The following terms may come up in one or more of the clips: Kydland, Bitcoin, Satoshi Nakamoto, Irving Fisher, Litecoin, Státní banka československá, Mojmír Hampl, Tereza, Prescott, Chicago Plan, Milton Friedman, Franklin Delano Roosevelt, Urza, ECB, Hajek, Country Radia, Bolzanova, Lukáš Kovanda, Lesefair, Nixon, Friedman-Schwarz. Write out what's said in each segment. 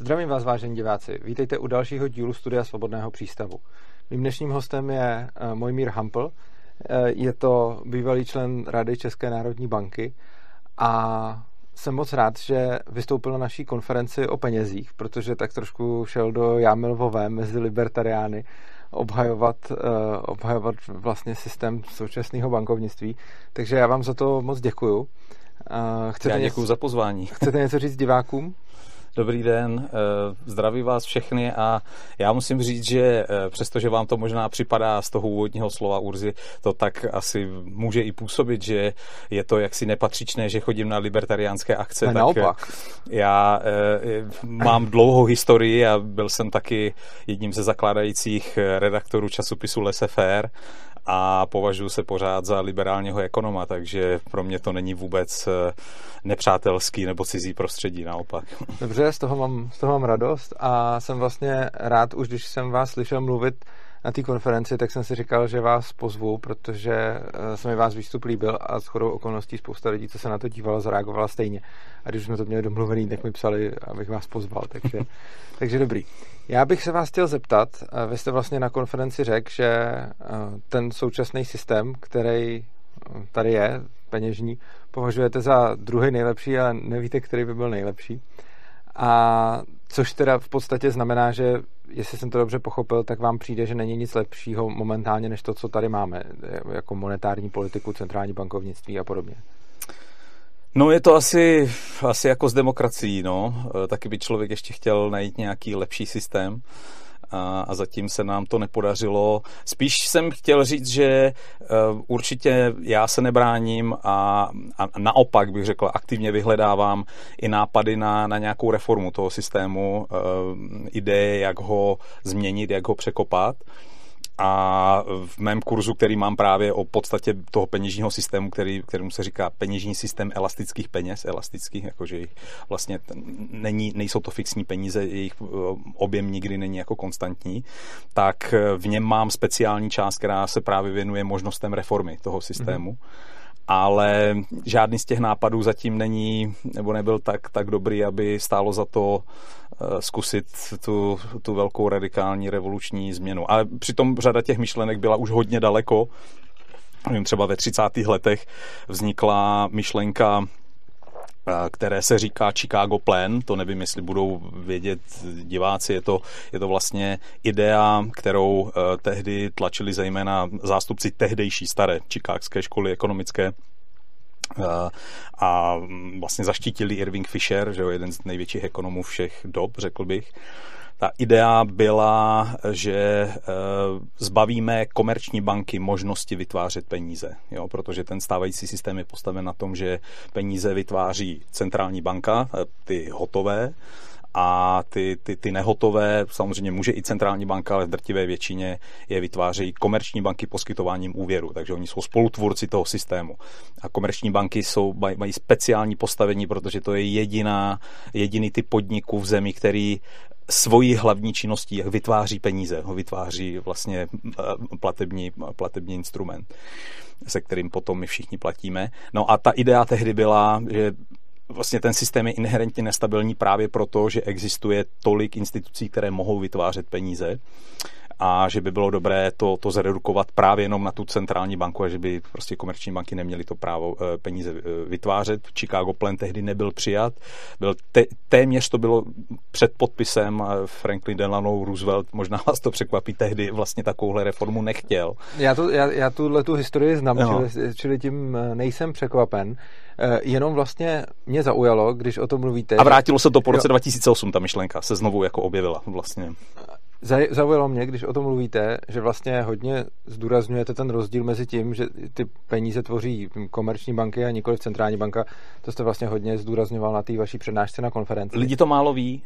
Zdravím vás, vážení diváci. Vítejte u dalšího dílu Studia Svobodného přístavu. Mým dnešním hostem je Mojmír Hampl. Je to bývalý člen Rady České národní banky a jsem moc rád, že vystoupil na naší konferenci o penězích, protože tak trošku šel do jámy lvové mezi libertariány obhajovat vlastně systém současného bankovnictví. Takže já vám za to moc děkuju. Já děkuju za pozvání. Chcete něco říct divákům? Dobrý den, zdraví vás všechny a já musím říct, že přestože vám to možná připadá z toho úvodního slova Urzy, to tak asi může i působit, že je to jaksi nepatřičné, že chodím na libertariánské akce. Ne, tak naopak. Já mám dlouhou historii a byl jsem taky jedním ze zakládajících redaktorů časopisu Lesefair a považuji se pořád za liberálního ekonoma, takže pro mě to není vůbec nepřátelský nebo cizí prostředí, naopak. Dobře, z toho mám radost a jsem vlastně rád, už když jsem vás slyšel mluvit na té konferenci, tak jsem si říkal, že vás pozvu, protože se mi váš výstup líbil a shodou okolností spousta lidí, co se na to dívalo, zareagovala stejně. A když jsme to měli domluvený, tak mi psali, abych vás pozval, takže dobrý. Já bych se vás chtěl zeptat, vy jste vlastně na konferenci řekl, že ten současný systém, který tady je, peněžní, považujete za druhý nejlepší, ale nevíte, který by byl nejlepší. A což teda v podstatě znamená, že jestli jsem to dobře pochopil, tak vám přijde, že není nic lepšího momentálně než to, co tady máme, jako monetární politiku, centrální bankovnictví a podobně. No je to asi jako s demokracií, no. Taky by člověk ještě chtěl najít nějaký lepší systém. A zatím se nám to nepodařilo. Spíš jsem chtěl říct, že určitě já se nebráním a naopak bych řekl, aktivně vyhledávám i nápady na nějakou reformu toho systému, ideje, jak ho změnit, jak ho překopat. A v mém kurzu, který mám právě o podstatě toho peněžního systému, kterému se říká peněžní systém elastických peněz, jakože vlastně nejsou to fixní peníze, jejich objem nikdy není jako konstantní, tak v něm mám speciální část, která se právě věnuje možnostem reformy toho systému. Mm-hmm. Ale žádný z těch nápadů zatím není, nebo nebyl tak dobrý, aby stálo za to zkusit tu velkou radikální revoluční změnu. Ale přitom řada těch myšlenek byla už hodně daleko. Třeba ve 30. letech vznikla myšlenka, které se říká Chicago Plan, to nevím, jestli budou vědět diváci, je to vlastně idea, kterou tehdy tlačili zejména zástupci tehdejší staré chicagské školy ekonomické a vlastně zaštítili Irving Fisher, že jo, jeden z největších ekonomů všech dob, řekl bych. Ta idea byla, že zbavíme komerční banky možnosti vytvářet peníze, jo? Protože ten stávající systém je postaven na tom, že peníze vytváří centrální banka, ty hotové, a ty nehotové, samozřejmě může i centrální banka, ale v drtivé většině je vytvářejí komerční banky poskytováním úvěru, takže oni jsou spolutvůrci toho systému. A komerční banky mají speciální postavení, protože to je jediný typ podniků v zemi, který svojí hlavní činností, jak vytváří peníze, ho vytváří vlastně platební instrument, se kterým potom my všichni platíme. No a ta idea tehdy byla, že vlastně ten systém je inherentně nestabilní právě proto, že existuje tolik institucí, které mohou vytvářet peníze a že by bylo dobré to zredukovat právě jenom na tu centrální banku a že by prostě komerční banky neměly to právo peníze vytvářet. Chicago Plan tehdy nebyl přijat. Téměř to bylo před podpisem Franklin Delano Roosevelt, možná vás to překvapí, tehdy vlastně takovouhle reformu nechtěl. Já tu historii znám, no. čili tím nejsem překvapen. Jenom vlastně mě zaujalo, když o tom mluvíte. A vrátilo se to po roce 2008, ta myšlenka se znovu jako objevila vlastně. Zaujalo mě, když o tom mluvíte, že vlastně hodně zdůrazňujete ten rozdíl mezi tím, že ty peníze tvoří komerční banky a nikoli centrální banka. To jste vlastně hodně zdůrazňoval na té vaší přednášce na konferenci. Lidi to málo ví.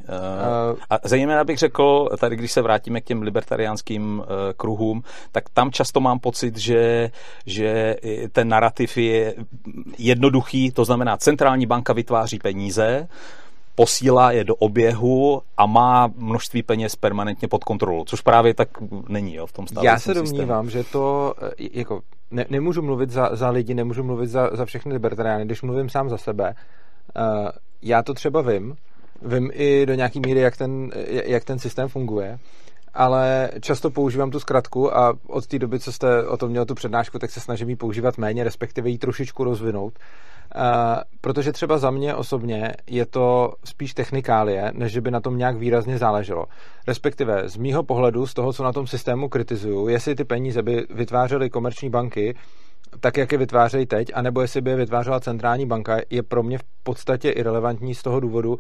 A zejména bych řekl, tady když se vrátíme k těm libertariánským kruhům, tak tam často mám pocit, že ten narrativ je jednoduchý, to znamená centrální banka vytváří peníze, posílá je do oběhu a má množství peněz permanentně pod kontrolou, což právě tak není, jo, v tom stávajícím systému. Já se domnívám, že to jako nemůžu mluvit za lidi, nemůžu mluvit za všechny libertariány, když mluvím sám za sebe. Já to třeba vím, vím i do nějaký míry, jak ten systém funguje, ale často používám tu zkratku a od té doby, co jste o tom měl tu přednášku, tak se snažím ji používat méně, respektive ji trošičku rozvinout. Protože třeba za mě osobně je to spíš technikálie, než že by na tom nějak výrazně záleželo. Respektive z mýho pohledu, z toho, co na tom systému kritizuju, jestli ty peníze by vytvářely komerční banky, tak jak je vytvářejí teď, anebo jestli by je vytvářela centrální banka, je pro mě v podstatě irelevantní z toho důvodu,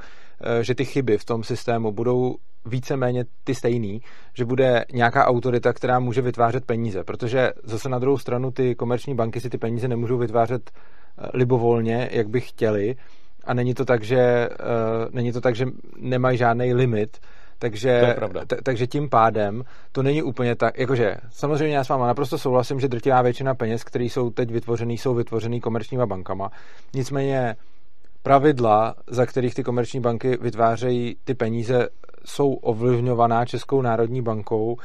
že ty chyby v tom systému budou víceméně ty stejný, že bude nějaká autorita, která může vytvářet peníze, protože zase na druhou stranu ty komerční banky si ty peníze nemůžou vytvářet libovolně, jak by chtěli, a není to tak, že nemají žádný limit, takže tím pádem to není úplně tak, jakože samozřejmě já s váma naprosto souhlasím, že drtivá většina peněz, které jsou teď vytvořený, jsou vytvořený komerčníma bankama. Nicméně pravidla, za kterých ty komerční banky vytvářejí ty peníze, jsou ovlivňovaná Českou národní bankou.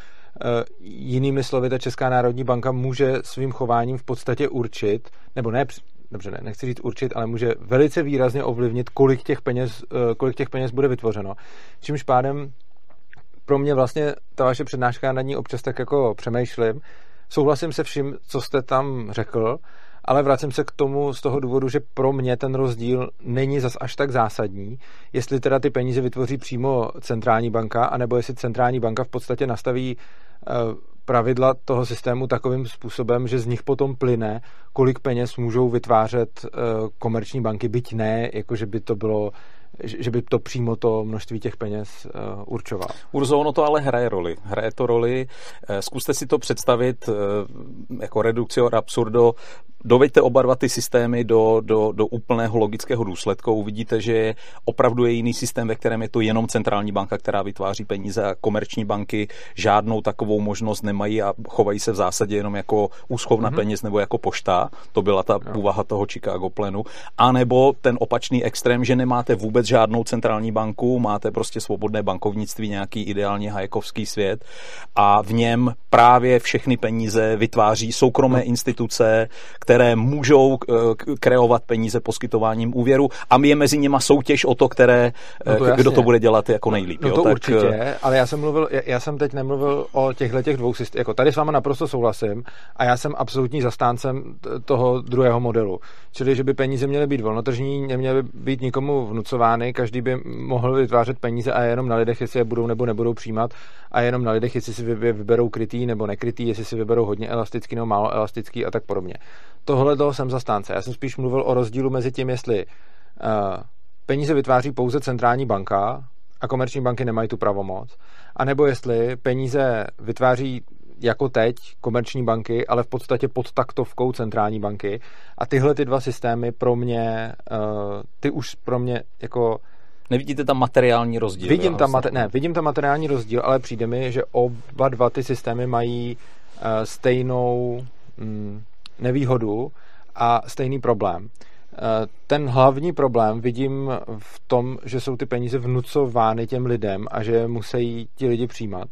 Jinými slovy, ta Česká národní banka může svým chováním v podstatě určit, nebo ne, dobře, ne, nechci říct určit, ale může velice výrazně ovlivnit, kolik těch peněz bude vytvořeno. Čímž pádem pro mě vlastně ta vaše přednáška, na ní občas tak jako přemýšlím. Souhlasím se vším, co jste tam řekl, ale vracím se k tomu z toho důvodu, že pro mě ten rozdíl není zas až tak zásadní, jestli teda ty peníze vytvoří přímo centrální banka, anebo jestli centrální banka v podstatě nastaví pravidla toho systému takovým způsobem, že z nich potom plyne, kolik peněz můžou vytvářet komerční banky, byť ne, jakože by to bylo, že by to přímo to množství těch peněz určoval. Urzo, ono to ale hraje roli. Hraje to roli. Zkuste si to představit jako reduktio ad absurdo. Doveďte oba dva ty systémy do úplného logického důsledku. Uvidíte, že opravdu je jiný systém, ve kterém je to jenom centrální banka, která vytváří peníze, a komerční banky žádnou takovou možnost nemají a chovají se v zásadě jenom jako úschovna peněz nebo jako pošta. To byla ta úvaha toho Chicago Planu. A nebo ten opačný extrém, že nemáte vůbec žádnou centrální banku, máte prostě svobodné bankovnictví, nějaký ideálně hajekovský svět, a v něm právě všechny peníze vytváří soukromé instituce, které můžou kreovat peníze poskytováním úvěru, a je mezi nimi soutěž o to, kdo to bude dělat jako nejlíp. No to tak... určitě, ale já jsem teď nemluvil o těchto dvou systémech. Jako tady s váma naprosto souhlasím a já jsem absolutní zastáncem toho druhého modelu. Čili, že by peníze měly být volnotržní, neměly by být nikomu vnucovány, každý by mohl vytvářet peníze a jenom na lidech, jestli je budou nebo nebudou přijímat, a jenom na lidech, jestli si vyberou krytý nebo nekrytý, jestli si vyberou hodně elastický nebo málo elastický a tak podobně. Tohle toho jsem zastánce. Já jsem spíš mluvil o rozdílu mezi tím, jestli peníze vytváří pouze centrální banka a komerční banky nemají tu pravomoc, anebo jestli peníze vytváří jako teď komerční banky, ale v podstatě pod taktovkou centrální banky. A tyhle ty dva systémy pro mě, ty už pro mě jako... Nevidíte tam materiální rozdíl? Vidím tam materiální rozdíl, ale přijde mi, že oba dva ty systémy mají stejnou... nevýhodu a stejný problém. Ten hlavní problém vidím v tom, že jsou ty peníze vnucovány těm lidem a že musí ti lidi přijímat.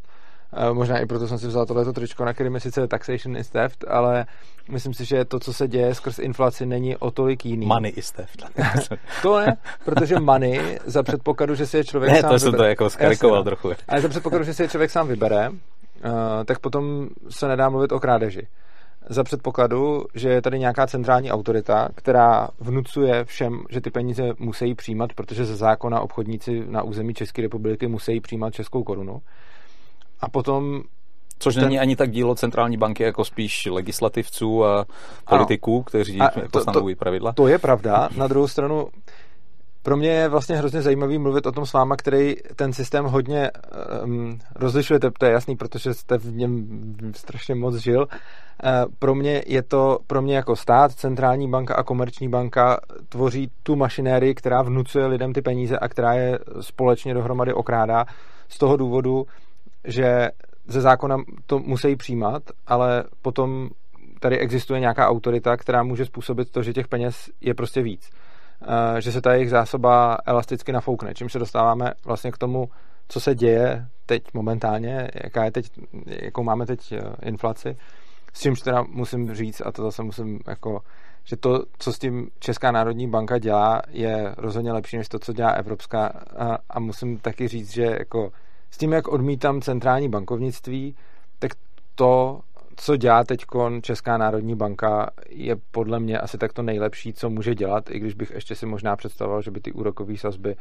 Možná i proto jsem si vzal tohleto tričko, na kterým je sice taxation is theft, ale myslím si, že to, co se děje skrz inflaci, není o tolik jiný. Money is theft. To ne, protože money za předpokladu, že si je člověk sám vybere. Ne, to jsem to jako skarikoval trochu. Ale za předpokladu, že si je člověk sám vybere, tak potom se nedá mluvit o krádeži. Za předpokladu, že je tady nějaká centrální autorita, která vnucuje všem, že ty peníze musí přijímat, protože ze zákona obchodníci na území České republiky musí přijímat českou korunu. A potom... Což není ani tak dílo centrální banky, jako spíš legislativců a politiků, kteří stanovují pravidla. To je pravda. Na druhou stranu, pro mě je vlastně hrozně zajímavý mluvit o tom s váma, který ten systém hodně rozlišujete, to je jasný, protože jste v něm strašně moc žil. Pro mě jako stát, centrální banka a komerční banka tvoří tu mašinérii, která vnucuje lidem ty peníze a která je společně dohromady okrádá z toho důvodu, že ze zákona to musí přijímat, ale potom tady existuje nějaká autorita, která může způsobit to, že těch peněz je prostě víc. Že se ta jejich zásoba elasticky nafoukne. Čím se dostáváme vlastně k tomu, co se děje teď momentálně, jakou máme teď inflaci, s čímž teda musím říct, a to zase musím jako že to, co s tím Česká národní banka dělá, je rozhodně lepší než to, co dělá Evropská. A musím taky říct, že jako s tím, jak odmítám centrální bankovnictví, tak to, co dělá teďkon Česká národní banka, je podle mě asi tak to nejlepší, co může dělat, i když bych ještě si možná představoval, že by ty úrokové sazby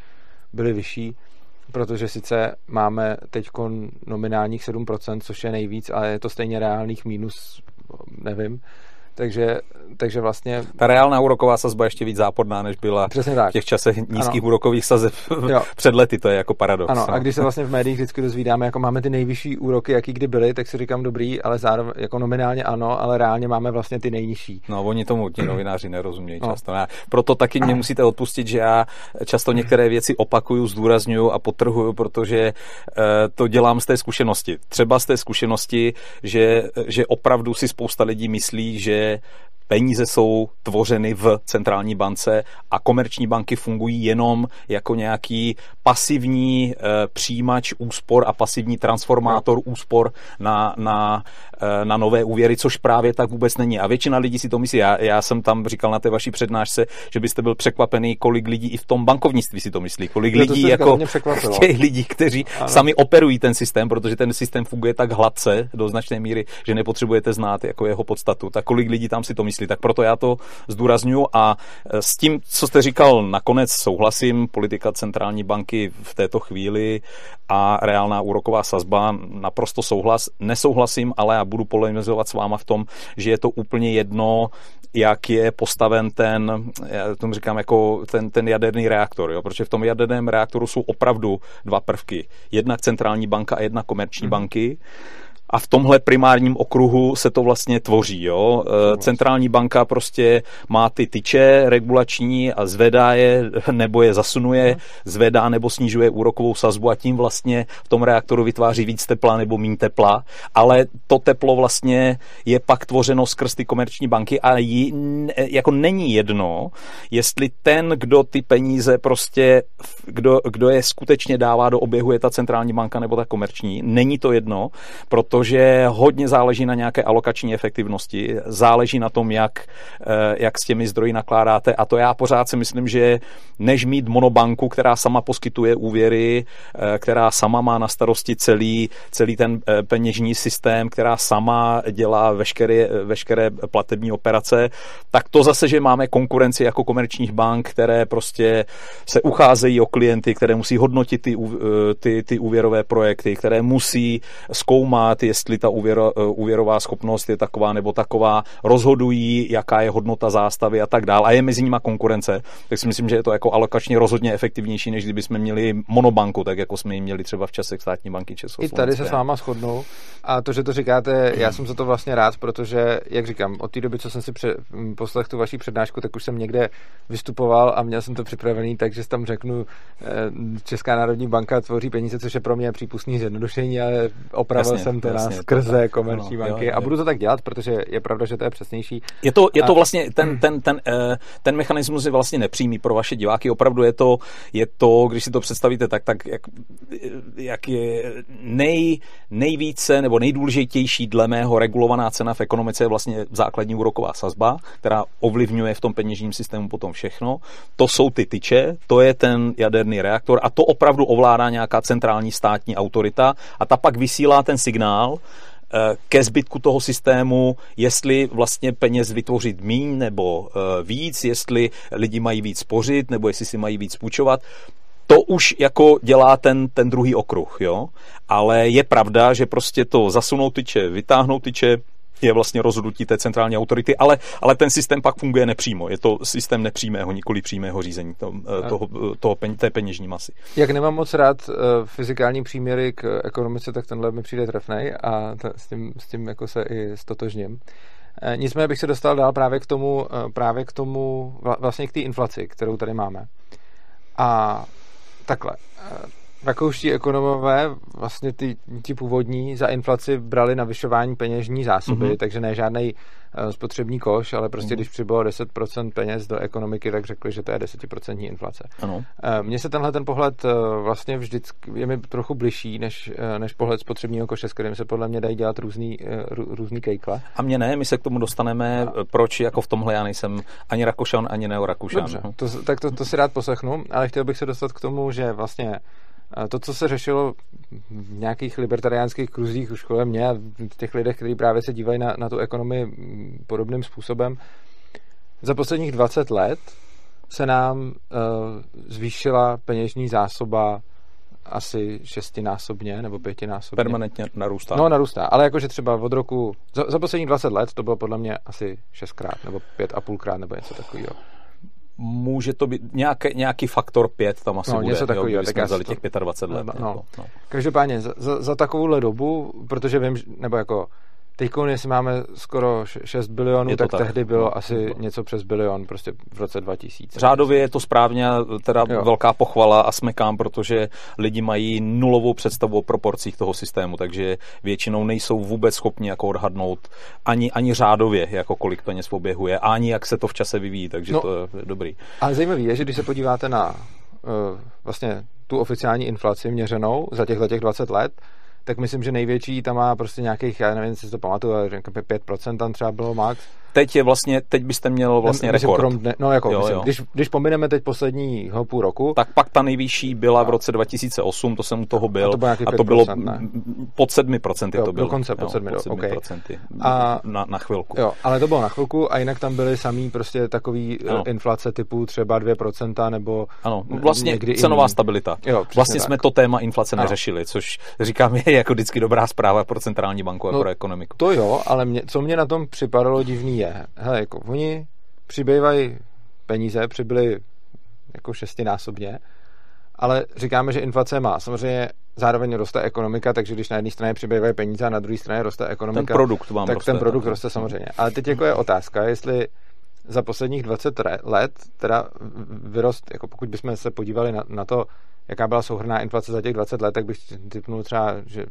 byly vyšší, protože sice máme teďkon nominálních 7%, což je nejvíc, ale je to stejně reálných mínus, nevím. Takže vlastně... Ta reálná úroková sazba je ještě víc záporná, než byla v těch časech nízkých úrokových sazeb před lety, to je jako paradox. Ano, a když se vlastně v médiích vždycky dozvídáme, jako máme ty nejvyšší úroky, jaký kdy byly, tak si říkám dobrý, ale zároveň, jako nominálně ano, ale reálně máme vlastně ty nejnižší. No, oni tomu ti novináři nerozumějí často. Proto taky mě musíte odpustit, že já často některé věci opakuju, zdůrazňuju a podtrhuju, protože to dělám z té zkušenosti. Třeba z té zkušenosti, že opravdu si spousta lidí myslí, že peníze jsou tvořeny v centrální bance a komerční banky fungují jenom jako nějaký pasivní přijímač úspor a pasivní transformátor úspor na nové úvěry, což právě tak vůbec není. A většina lidí si to myslí. Já jsem tam říkal na té vaší přednášce, že byste byl překvapený, kolik lidí i v tom bankovnictví si to myslí. Kolik lidí jako těch lidí, kteří sami operují ten systém, protože ten systém funguje tak hladce do značné míry, že nepotřebujete znát jako jeho podstatu. Tak kolik lidí tam si to myslí. Tak proto já to zdůrazňuju a s tím, co jste říkal, nakonec souhlasím. Politika centrální banky v této chvíli a reálná úroková sazba, naprosto souhlas. Nesouhlasím, ale já budu polemizovat s váma v tom, že je to úplně jedno, jak je postaven ten, já tomu říkám, jako ten jaderný reaktor, jo? Protože v tom jaderném reaktoru jsou opravdu dva prvky. Jedna centrální banka a jedna komerční banky. A v tomhle primárním okruhu se to vlastně tvoří. Jo? Centrální banka prostě má ty tyče regulační a zvedá je nebo je zasunuje, zvedá nebo snižuje úrokovou sazbu a tím vlastně v tom reaktoru vytváří víc tepla nebo míň tepla, ale to teplo vlastně je pak tvořeno skrz ty komerční banky a jako není jedno, jestli ten, kdo ty peníze prostě, kdo je skutečně dává do oběhu, je ta centrální banka nebo ta komerční. Není to jedno, protože hodně záleží na nějaké alokační efektivnosti, záleží na tom, jak s těmi zdroji nakládáte a to já pořád si myslím, že než mít monobanku, která sama poskytuje úvěry, která sama má na starosti celý ten peněžní systém, která sama dělá veškeré platební operace, tak to zase, že máme konkurenci jako komerčních bank, které prostě se ucházejí o klienty, které musí hodnotit ty úvěrové projekty, které musí zkoumat, jestli ta úvěrová schopnost je taková nebo taková, rozhodují, jaká je hodnota zástavy a tak dále. A je mezi nima konkurence. Tak si myslím, že je to jako alokačně rozhodně efektivnější, než kdybychom měli monobanku, tak jako jsme ji měli třeba v časech Státní banky československé. I tady se s váma shodnou. A to, že to říkáte, já jsem za to vlastně rád, protože, jak říkám, od té doby, co jsem si poslech tu vaší přednášku, tak už jsem někde vystupoval a měl jsem to připravený, takže tam řeknu, Česká národní banka tvoří peníze, což je pro mě přípustný zjednodušení, ale opravil jsem to skrze komerční banky. A budu to tak dělat, protože je pravda, že to je přesnější. Je to vlastně ten mechanismus je vlastně nepřímý pro vaše diváky. Opravdu je to, když si to představíte, tak jak je nejvíce nebo nejdůležitější dle mého regulovaná cena v ekonomice je vlastně základní úroková sazba, která ovlivňuje v tom peněžním systému potom všechno. To jsou ty tyče, to je ten jaderný reaktor a to opravdu ovládá nějaká centrální státní autorita a ta pak vysílá ten signál ke zbytku toho systému, jestli vlastně peněz vytvořit míň nebo víc, jestli lidi mají víc spořit nebo jestli si mají víc půjčovat. To už jako dělá ten druhý okruh, jo? Ale je pravda, že prostě to zasunou tyče, vytáhnou tyče, je vlastně rozhodnutí té centrální autority, ale ten systém pak funguje nepřímo. Je to systém nepřímého, nikoli přímého řízení té peněžní masy. Jak nemám moc rád fyzikální příměry k ekonomice, tak tenhle mi přijde trefnej a s tím jako se i stotožním. Nicméně bych se dostal dál právě k tomu vlastně k té inflaci, kterou tady máme. A takhle. Rakouští ekonomové, vlastně ti původní, za inflaci brali navyšování peněžní zásoby, takže ne žádnej spotřební koš, ale prostě když přibylo 10% peněz do ekonomiky, tak řekli, že to je 10% inflace. Ano. Mně se tenhle ten pohled vlastně vždycky je mi trochu bližší, než pohled spotřebního koše, s kterým se podle mě dají dělat různý kejkle. A mě ne, my se k tomu dostaneme, proč jako v tomhle já nejsem ani Rakušan, ani neorakušan. Dobře, to si rád poslechnu, ale chtěl bych se dostat k tomu, že vlastně to, co se řešilo v nějakých libertariánských kruzích už kolem mě a těch lidech, kteří právě se dívají na tu ekonomii podobným způsobem, za posledních 20 let se nám zvýšila peněžní zásoba asi 6násobně nebo 5násobně. Permanentně narůstá. No, narůstá, ale jakože třeba od roku, za posledních 20 let to bylo podle mě asi 6krát nebo 5,5krát nebo něco takového. Může to být nějaký faktor 5, tam asi bude, něco takový, jo, kdyby jsme vzali těch 25 let. No. Každopádně za takovouhle dobu, protože vím, nebo jako teďko, jestli máme skoro 6 bilionů, tak tehdy bylo asi něco přes bilion, prostě v roce 2000. Řádově je to správně, teda jo. Velká pochvala a smekám, protože lidi mají nulovou představu o proporcích toho systému, takže většinou nejsou vůbec schopni jako odhadnout ani řádově, jako kolik peněz poběhuje, ani jak se to v čase vyvíjí, takže to je dobrý. Ale zajímavé je, že když se podíváte na vlastně tu oficiální inflaci měřenou za těch 20 let, tak myslím, že největší tam má prostě nějakých, já nevím, jestli to pamatuju, ale 5% tam třeba bylo max. Teď byste měl vlastně rekord. Když pomineme teď posledního půl roku. Tak pak ta nejvyšší byla v roce 2008, to jsem u toho byl. A to bylo pod 7%. Jo, to bylo dokonce pod 7%. Na chvilku. Jo, ale to bylo na chvilku a jinak tam byly samý prostě takový inflace typu třeba 2% nebo... Ano, vlastně cenová stabilita. Jo, vlastně tak. Jsme to téma inflace neřešili, což říkám je jako vždycky dobrá zpráva pro centrální banku a pro ekonomiku. To jo, ale co mě na tom připadalo divný je. Hele, jako oni přibývají peníze, přibyli jako 6násobně, ale říkáme, že inflace má. Samozřejmě zároveň roste ekonomika, takže když na jedné straně přibývají peníze a na druhé straně roste ekonomika, ten produkt roste samozřejmě. Ale teď jako je otázka, jestli za posledních 20 let teda vyrost, jako pokud bychom se podívali na to, jaká byla souhrnná inflace za těch 20 let, tak bych tipnul třeba, že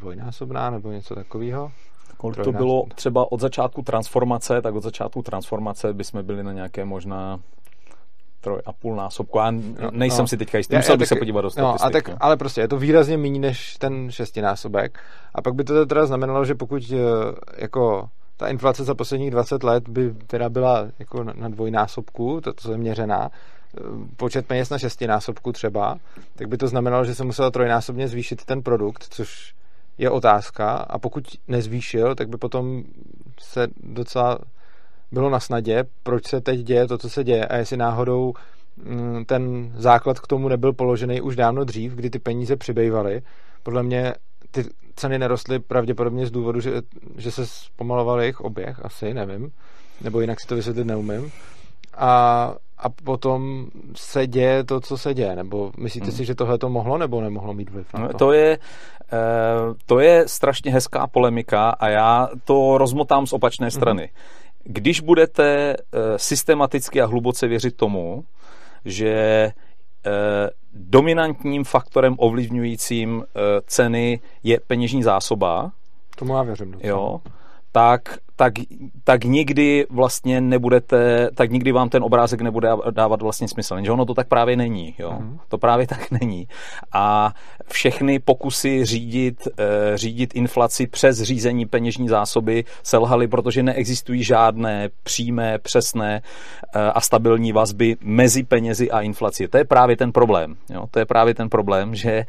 dvojnásobná nebo něco takového. Kolik to bylo třeba od začátku transformace bychom byli na nějaké možná 3,5násobku. Já nejsem si teďka jistý, musel bych se podívat do statistik. Ale prostě je to výrazně méně než ten 6násobek. A pak by to teda znamenalo, že pokud jako ta inflace za posledních 20 let by teda byla jako na dvojnásobku, to je měřená, počet peněz na 6násobku třeba, tak by to znamenalo, že se muselo 3násobně zvýšit ten produkt, což je otázka a pokud nezvýšil, tak by potom se docela bylo na snadě, proč se teď děje to, co se děje a jestli náhodou ten základ k tomu nebyl položený už dávno dřív, kdy ty peníze přibývaly. Podle mě ty ceny nerostly pravděpodobně z důvodu, že se zpomaloval jejich oběh, asi, nevím, nebo jinak si to vysvětlit neumím. A potom se děje to, co se děje, nebo myslíte si, že tohle to mohlo nebo nemohlo mít vliv na to? To je strašně hezká polemika a já to rozmotám z opačné strany. Když budete systematicky a hluboce věřit tomu, že dominantním faktorem ovlivňujícím ceny je peněžní zásoba, tomu já věřím docela. Jo, tak nikdy vlastně nebudete, tak nikdy vám ten obrázek nebude dávat vlastně smysl. Jenže ono to tak právě není, jo. To právě tak není. A všechny pokusy řídit inflaci přes řízení peněžní zásoby selhaly, protože neexistují žádné přímé, přesné a stabilní vazby mezi penězi a inflací. To je právě ten problém, jo. To je právě ten problém, že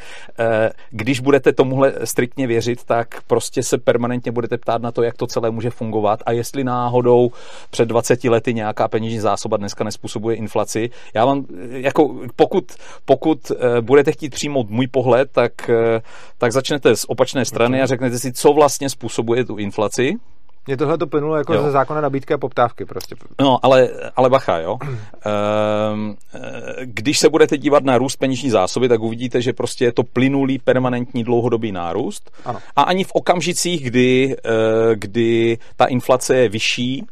když budete tomuhle striktně věřit, tak prostě se permanentně budete ptát na to, jak to celé může fungovat a jestli náhodou před 20 lety nějaká peněžní zásoba dneska nespůsobuje inflaci. Já vám, jako pokud budete chtít přijmout můj pohled, tak začnete z opačné strany a řeknete si, co vlastně způsobuje tu inflaci. Mě tohle to plynulo jako ze zákona nabídky a poptávky prostě. No, ale bacha, jo. Když se budete dívat na růst peněžní zásoby, tak uvidíte, že prostě je to plynulý permanentní dlouhodobý nárůst. Ano. A ani v okamžicích, kdy ta inflace je vyšší,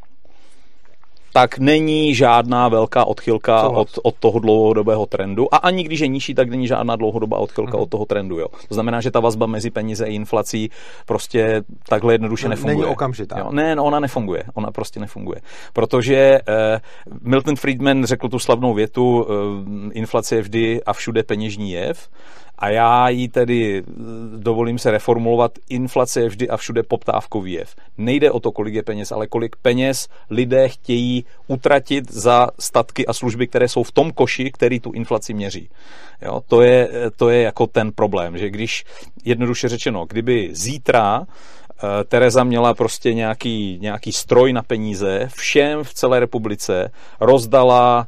tak není žádná velká odchylka od toho dlouhodobého trendu. A ani když je nižší, tak není žádná dlouhodobá odchylka od toho trendu. Jo. To znamená, že ta vazba mezi peníze a inflací prostě takhle jednoduše nefunguje. Není okamžitá. Jo. Ne, no, ona nefunguje. Ona prostě nefunguje. Protože Milton Friedman řekl tu slavnou větu, inflace je vždy a všude peněžní jev. A já ji tedy dovolím se reformulovat, inflace je vždy a všude poptávkový jev. Nejde o to, kolik je peněz, ale kolik peněz lidé chtějí utratit za statky a služby, které jsou v tom koši, který tu inflaci měří. Jo, to je jako ten problém, že když, jednoduše řečeno, kdyby zítra Tereza měla prostě nějaký stroj na peníze, všem v celé republice rozdala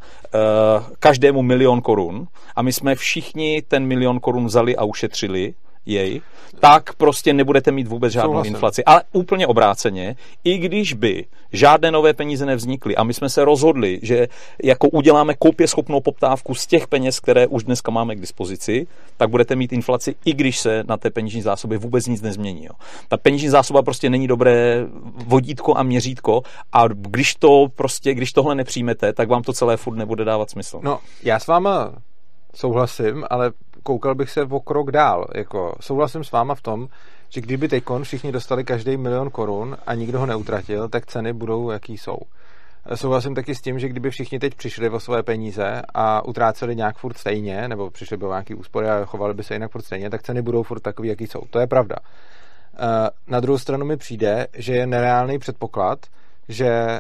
každému 1 000 000 korun a my jsme všichni ten 1 000 000 korun vzali a ušetřili jej, tak prostě nebudete mít vůbec žádnou inflaci. Ale úplně obráceně, i když by žádné nové peníze nevznikly a my jsme se rozhodli, že jako uděláme koupěschopnou poptávku z těch peněz, které už dneska máme k dispozici, tak budete mít inflaci, i když se na té peněžní zásobě vůbec nic nezmění. Jo. Ta peněžní zásoba prostě není dobré vodítko a měřítko a když tohle nepřijmete, tak vám to celé furt nebude dávat smysl. No, já s váma souhlasím, ale koukal bych se o krok dál. Jako, souhlasím s váma v tom, že kdyby teďkon všichni dostali každý 1 000 000 korun a nikdo ho neutratil, tak ceny budou, jaký jsou. Souhlasím taky s tím, že kdyby všichni teď přišli o svoje peníze a utráceli nějak furt stejně, nebo přišli by o nějaký úspory a chovali by se jinak furt stejně, tak ceny budou furt takový, jaký jsou. To je pravda. Na druhou stranu mi přijde, že je nereálný předpoklad, že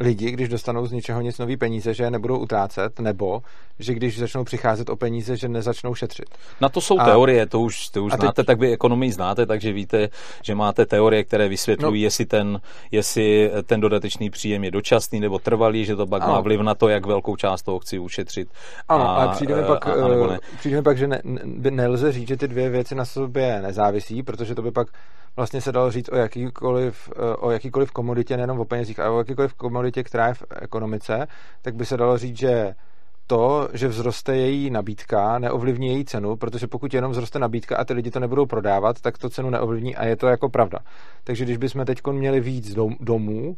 lidi, když dostanou z ničeho nic nový peníze, že je nebudou utrácet, nebo že když začnou přicházet o peníze, že nezačnou šetřit. Na to jsou teorie, to už znáte, tak vy ekonomii znáte, takže víte, že máte teorie, které vysvětlují, jestli ten dodatečný příjem je dočasný nebo trvalý, že to pak má vliv na to, jak velkou část toho chci ušetřit. Ano, ale přijde mi pak, že nelze říct, že ty dvě věci na sobě nezávisí, protože to by pak vlastně se dalo říct o jakýkoliv komoditě, nejenom o penězích, ale o jakýkoliv komoditě, která je v ekonomice, tak by se dalo říct, že to, že vzroste její nabídka, neovlivní její cenu, protože pokud jenom vzroste nabídka a ty lidi to nebudou prodávat, tak to cenu neovlivní a je to jako pravda. Takže když bychom teď měli víc domů,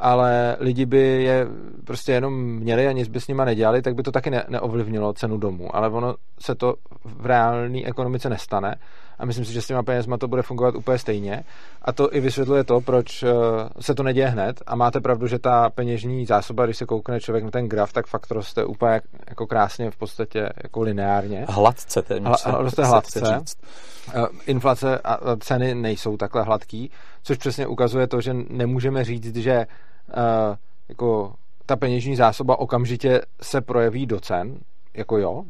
ale lidi by je prostě jenom měli a nic by s nima nedělali, tak by to taky neovlivnilo cenu domů. Ale ono se to v reálné ekonomice nestane a myslím si, že s těma penězma to bude fungovat úplně stejně. A to i vysvětluje to, proč se to neděje hned. A máte pravdu, že ta peněžní zásoba, když se koukne člověk na ten graf, tak fakt roste úplně jako krásně, v podstatě jako lineárně. Hladce téměř. Roste hladce. Inflace a ceny nejsou takhle hladký, což přesně ukazuje to, že nemůžeme říct, že jako ta peněžní zásoba okamžitě se projeví do cen, jako jo,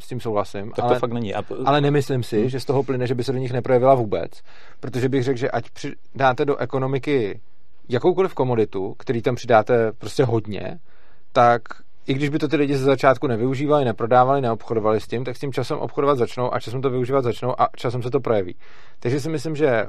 s tím souhlasím, tak to ale, fakt není. Ale nemyslím si, že z toho plyne, že by se do nich neprojevila vůbec, protože bych řekl, že ať přidáte do ekonomiky jakoukoliv komoditu, který tam přidáte prostě hodně, tak i když by to ty lidi ze začátku nevyužívali, neprodávali, neobchodovali s tím, tak s tím časem obchodovat začnou a časem to využívat začnou a časem se to projeví. Takže si myslím, že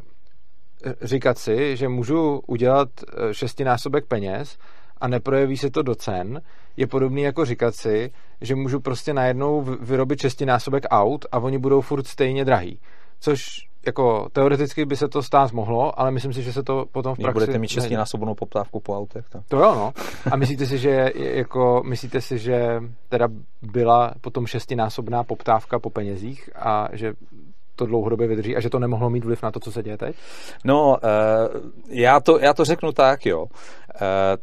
říkat si, že můžu udělat 6násobek peněz a neprojeví se to do cen, je podobný jako říkat si, že můžu prostě najednou vyrobit 6násobek aut a oni budou furt stejně drahý. Což jako teoreticky by se to stát mohlo, ale myslím si, že se to potom v praxi... Budete mít 6násobnou poptávku po autech. Tak. To jo, no. A myslíte si, že teda byla potom 6násobná poptávka po penězích a že to dlouhodobě vydrží a že to nemohlo mít vliv na to, co se děje teď? No, já to řeknu tak, jo.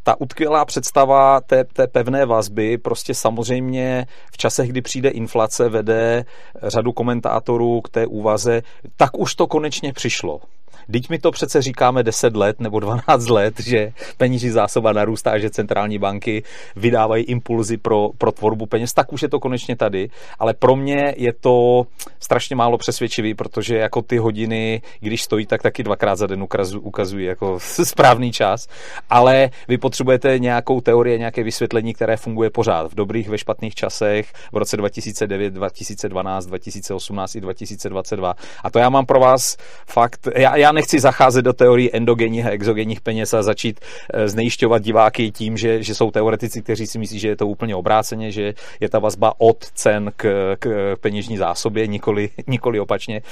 Ta utkvělá představa té pevné vazby prostě samozřejmě v časech, kdy přijde inflace, vede řadu komentátorů k té úvaze, tak už to konečně přišlo. Vždyť my to přece říkáme 10 let nebo 12 let, že peněžní zásoba narůstá, že centrální banky vydávají impulzy pro tvorbu peněz, tak už je to konečně tady, ale pro mě je to strašně málo přesvědčivý, protože jako ty hodiny, když stojí, tak taky 2krát za den ukazují jako správný čas, ale vy potřebujete nějakou teorii, nějaké vysvětlení, které funguje pořád v dobrých, ve špatných časech, v roce 2009, 2012, 2018 i 2022. A to já mám pro vás fakt, já já nechci zacházet do teorie endogenních a exogenních peněz a začít znejišťovat diváky tím, že jsou teoretici, kteří si myslí, že je to úplně obráceně, že je ta vazba od cen k peněžní zásobě, nikoli opačně.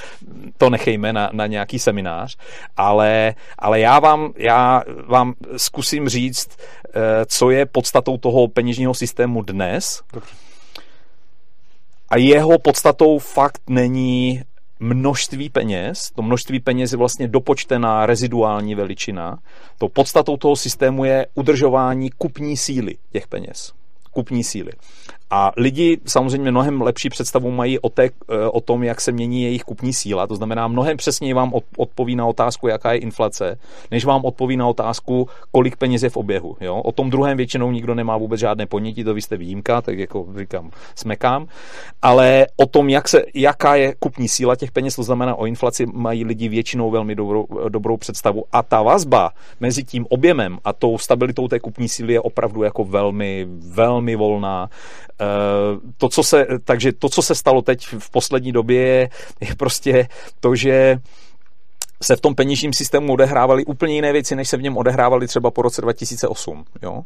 To nechejme na nějaký seminář, ale já vám zkusím říct, co je podstatou toho peněžního systému dnes. A jeho podstatou fakt není množství peněz. To množství peněz je vlastně dopočtená reziduální veličina. To podstatou toho systému je udržování kupní síly těch peněz. Kupní síly. A lidi samozřejmě mnohem lepší představu mají o tom, jak se mění jejich kupní síla. To znamená, mnohem přesněji vám odpoví na otázku, jaká je inflace, než vám odpoví na otázku, kolik peněz je v oběhu. Jo? O tom druhém většinou nikdo nemá vůbec žádné ponětí, to vy jste výjimka, tak jako říkám, smekám. Ale o tom, jaká je kupní síla těch peněz, to znamená o inflaci, mají lidi většinou velmi dobrou představu. A ta vazba mezi tím objemem a tou stabilitou té kupní síly je opravdu jako velmi, velmi volná. Takže to, co se stalo teď v poslední době, je prostě to, že se v tom peněžním systému odehrávaly úplně jiné věci, než se v něm odehrávaly třeba po roce 2008. Jo?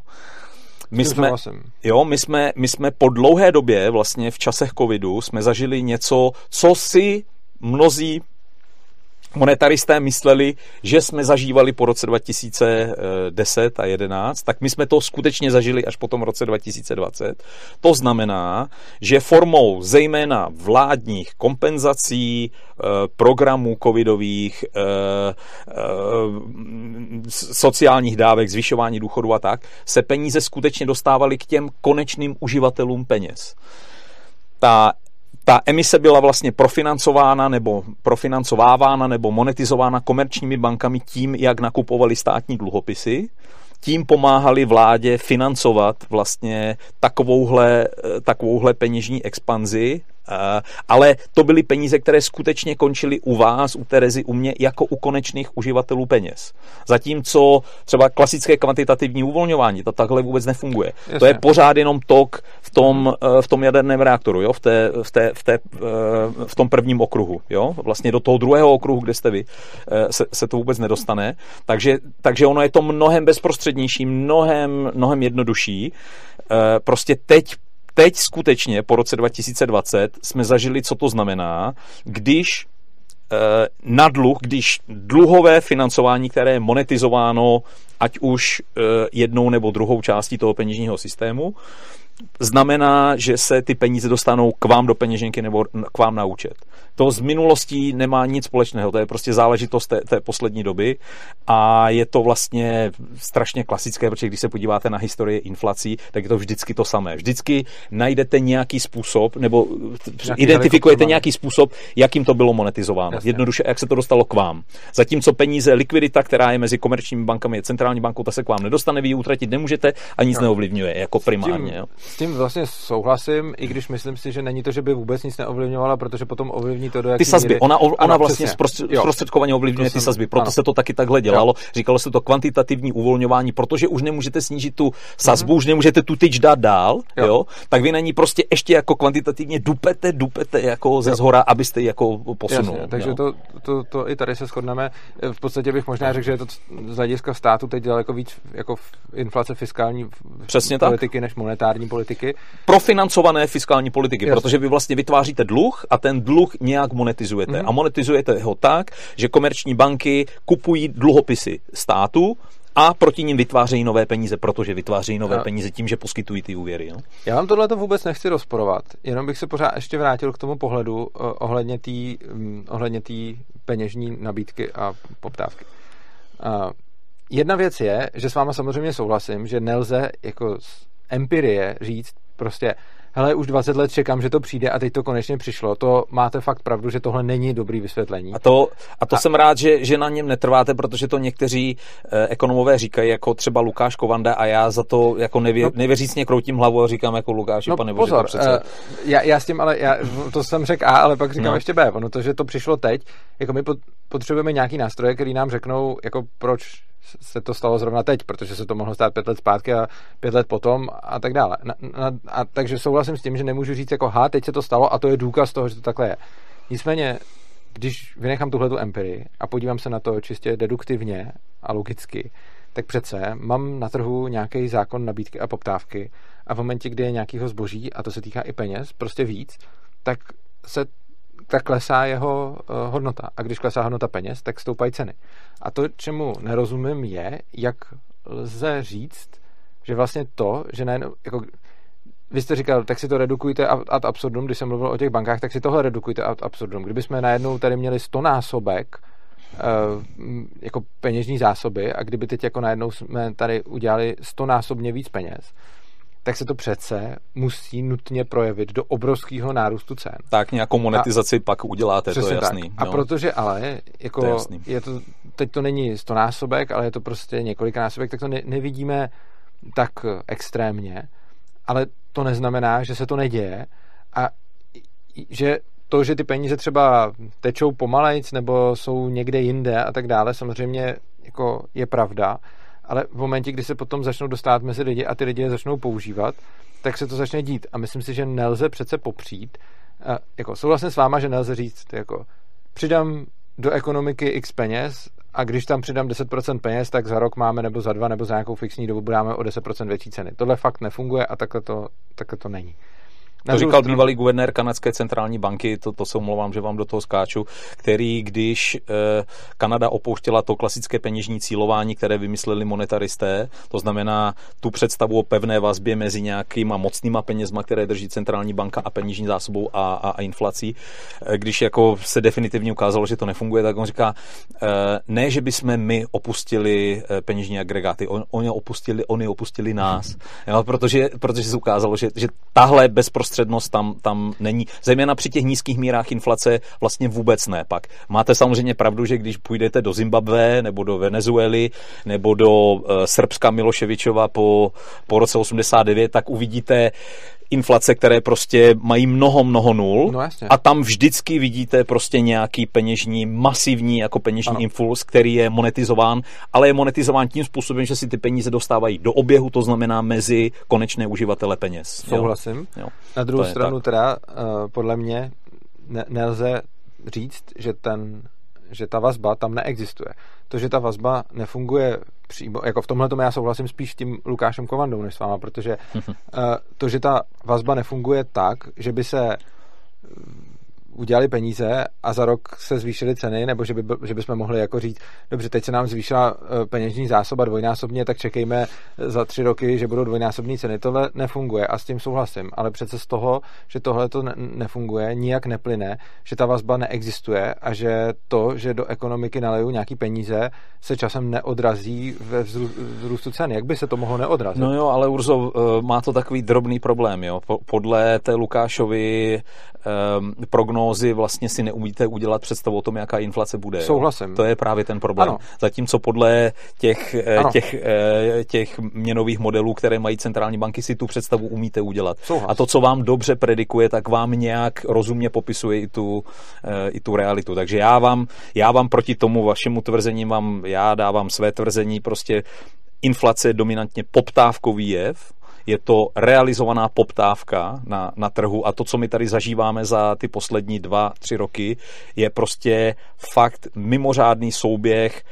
My jsme po dlouhé době, vlastně v časech covidu, jsme zažili něco, co si mnozí monetaristé mysleli, že jsme zažívali po roce 2010 a 2011, tak my jsme to skutečně zažili až po tom roce 2020. To znamená, že formou zejména vládních kompenzací, programů covidových, sociálních dávek, zvyšování důchodu a tak, se peníze skutečně dostávaly k těm konečným uživatelům peněz. Ta emise byla vlastně profinancovávána nebo monetizována komerčními bankami tím, jak nakupovali státní dluhopisy. Tím pomáhali vládě financovat vlastně takovouhle peněžní expanzi, ale to byly peníze, které skutečně končily u vás, u Terezy, u mě, jako u konečných uživatelů peněz. Zatímco třeba klasické kvantitativní uvolňování, to takhle vůbec nefunguje. Jasně. To je pořád jenom tok v tom jaderném reaktoru, jo? V tom prvním okruhu. Jo? Vlastně do toho druhého okruhu, kde jste vy, se to vůbec nedostane. Takže ono je to mnohem bezprostřednější, mnohem jednodušší. Prostě teď skutečně po roce 2020 jsme zažili, co to znamená, když na dluh, když dluhové financování, které je monetizováno ať už jednou nebo druhou částí toho peněžního systému, znamená, že se ty peníze dostanou k vám do peněženky nebo k vám na účet. To z minulostí nemá nic společného, to je prostě záležitost té poslední doby a je to vlastně strašně klasické, protože když se podíváte na historii inflací, tak je to vždycky to samé. Vždycky najdete nějaký způsob, nebo identifikujete nějaký způsob, jakým to bylo monetizováno. Jasně. Jednoduše, jak se to dostalo k vám. Zatímco peníze, likvidita, která je mezi komerčními bankami a centrální bankou, ta se k vám nedostane, vy ji utratit nemůžete a nic neovlivňuje jako primárně. Jo. S tím vlastně souhlasím, i když myslím si, že není to, že by vůbec nic neovlivňovala, protože potom ovlivní to, do jaký ty sazby. Míry... Ona vlastně zprostředkovaně ovlivňuje ty sazby, proto se to taky takhle dělalo. Jo. Říkalo se to kvantitativní uvolňování, protože už nemůžete snížit tu sazbu, už nemůžete tu tyč dát dál, jo? Tak vy na ní prostě ještě jako kvantitativně dupete jako ze shora, abyste ji jako posunuli. Takže to i tady se shodneme. V podstatě bych možná řekl, že je to z hlediska státu teď daleko víc jako inflace fiskální politiky než monetární politiky. Profinancované fiskální politiky, protože vy vlastně vytváříte dluh a ten dluh nějak monetizujete. A monetizujete ho tak, že komerční banky kupují dluhopisy státu a proti nim vytvářejí nové peníze, protože vytvářejí nové peníze tím, že poskytují ty úvěry. No? Já vám tohle vůbec nechci rozporovat, jenom bych se pořád ještě vrátil k tomu pohledu ohledně té peněžní nabídky a poptávky. Jedna věc je, že s váma samozřejmě souhlasím, že nelze jako empirie říct prostě hele, už 20 let čekám, že to přijde a teď to konečně přišlo. To máte fakt pravdu, že tohle není dobrý vysvětlení. A to jsem rád, že na něm netrváte, protože to někteří ekonomové říkají, jako třeba Lukáš Kovanda, a já za to jako nevěřícně kroutím hlavu a říkám jako Lukáši, pane bože, to přece. Já s tím, ale to jsem řekl A, ale pak říkám ještě B. Ono to, že to přišlo teď, jako my potřebujeme nějaký nástroje, který nám řeknou, jako proč se to stalo zrovna teď, protože se to mohlo stát 5 let zpátky a 5 let potom a tak dále. A takže souhlasím s tím, že nemůžu říct jako teď se to stalo a to je důkaz toho, že to takhle je. Nicméně když vynechám tuhletu empirii a podívám se na to čistě deduktivně a logicky, tak přece mám na trhu nějaký zákon nabídky a poptávky a v momentě, kdy je nějakýho zboží, a to se týká i peněz, prostě víc, tak klesá jeho hodnota. A když klesá hodnota peněz, tak stoupají ceny. A to, čemu nerozumím, je, jak lze říct, že vlastně to, že nejen, jako vy jste říkal, tak si to redukujte ad absurdum, když jsem mluvil o těch bankách, tak si tohle redukujte ad absurdum. Kdybychom najednou tady měli 100násobek jako peněžní zásoby a kdyby teď jako najednou jsme tady udělali 100násobně víc peněz, tak se to přece musí nutně projevit do obrovského nárůstu cen. Tak nějakou monetizaci pak uděláte, to je jasný. Tak. A no. Protože ale, jako to je to, teď to není 100násobek, ale je to prostě několikanásobek, tak to nevidíme tak extrémně, ale to neznamená, že se to neděje a že to, že ty peníze třeba tečou pomalejc nebo jsou někde jinde a tak dále, samozřejmě jako je pravda, ale v momentě, kdy se potom začnou dostávat mezi lidi a ty lidi je začnou používat, tak se to začne dít. A myslím si, že nelze přece popřít, jako souhlasím s váma, že nelze říct, jako přidám do ekonomiky x peněz a když tam přidám 10% peněz, tak za rok máme nebo za dva nebo za nějakou fixní dobu dáme o 10% větší ceny. Tohle fakt nefunguje a takhle to není. To říkal bývalý guvernér kanadské centrální banky, to se omlouvám, že vám do toho skáču, který, když Kanada opouštěla to klasické peněžní cílování, které vymysleli monetaristé, to znamená tu představu o pevné vazbě mezi nějakýma mocnýma penězma, které drží centrální banka a peněžní zásobou a inflací, když jako se definitivně ukázalo, že to nefunguje, tak on říká, ne, že bychom my opustili peněžní agregáty, oni opustili nás, jo, protože se ukázalo, že tahle bezprostřednost tam není. Zejména při těch nízkých mírách inflace vlastně vůbec ne pak. Máte samozřejmě pravdu, že když půjdete do Zimbabwe nebo do Venezuely nebo do Srbska Miloševičova po roce 89, tak uvidíte inflace, které prostě mají mnoho nul, no a tam vždycky vidíte prostě nějaký peněžní, masivní jako peněžní impuls, který je monetizován, ale je monetizován tím způsobem, že si ty peníze dostávají do oběhu, to znamená mezi konečné uživatele peněz. Souhlasím. Jo. Na druhou stranu tak. Teda podle mě nelze říct, že ta vazba tam neexistuje. To, že ta vazba nefunguje přímo, jako v tomhle já souhlasím spíš s tím Lukášem Kovandou než s váma, protože to, že ta vazba nefunguje tak, že by se udělali peníze a za rok se zvýšily ceny, nebo že bychom mohli jako říct, dobře, teď se nám zvýšila peněžní zásoba dvojnásobně, tak čekejme za 3 roky, že budou dvojnásobné ceny. Tohle nefunguje a s tím souhlasím, ale přece z toho, že tohle to nefunguje, nijak neplyne, že ta vazba neexistuje a že to, že do ekonomiky nalejou nějaký peníze, se časem neodrazí ve vzrůstu cen. Jak by se to mohlo neodrazit? No jo, ale Urzo, má to takový drobný problém, jo. Podle té Lukášovy prognózy vlastně si neumíte udělat představu o tom, jaká inflace bude. Souhlasím. Jo? To je právě ten problém. Ano. Zatímco podle těch měnových modelů, které mají centrální banky, si tu představu umíte udělat. Souhlas. A to, co vám dobře predikuje, tak vám nějak rozumně popisuje i tu realitu. Takže já vám proti tomu vašemu tvrzení já dávám své tvrzení, prostě inflace je dominantně poptávkový jev. Je to realizovaná poptávka na trhu a to, co my tady zažíváme za ty poslední 2-3 roky, je prostě fakt mimořádný souběh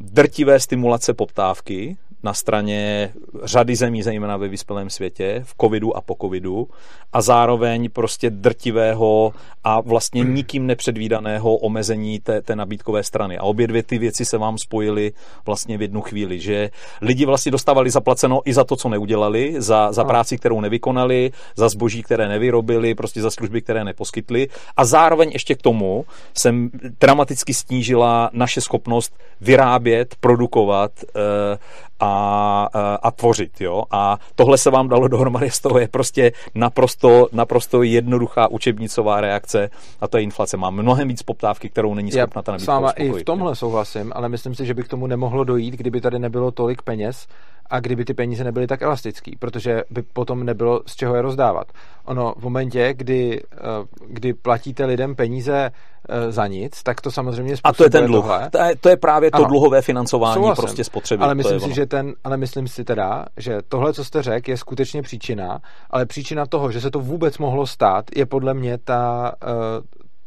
drtivé stimulace poptávky na straně řady zemí, zejména ve vyspělém světě, v covidu a po covidu a zároveň prostě drtivého a vlastně nikým nepředvídaného omezení té nabídkové strany. A obě dvě ty věci se vám spojily vlastně v jednu chvíli, že lidi vlastně dostávali zaplaceno i za to, co neudělali, za práci, kterou nevykonali, za zboží, které nevyrobili, prostě za služby, které neposkytli a zároveň ještě k tomu se dramaticky snížila naše schopnost vyrábět, produkovat a tvořit, jo. A tohle se vám dalo dohromady, z toho je prostě naprosto jednoduchá učebnicová reakce a to je inflace. Má mnohem víc poptávky, kterou není schopna ta nabídka uspokojit. I v tomhle souhlasím, ale myslím si, že by k tomu nemohlo dojít, kdyby tady nebylo tolik peněz a kdyby ty peníze nebyly tak elastický, protože by potom nebylo z čeho je rozdávat. Ono v momentě, kdy platíte lidem peníze za nic, tak to samozřejmě způsobuje. A to je ten dluh. To je právě to dluhové financování. Souhlasím, prostě spotřeby. Ale myslím si teda, že tohle, co jste řekl, je skutečně příčina, ale příčina toho, že se to vůbec mohlo stát, je podle mě ta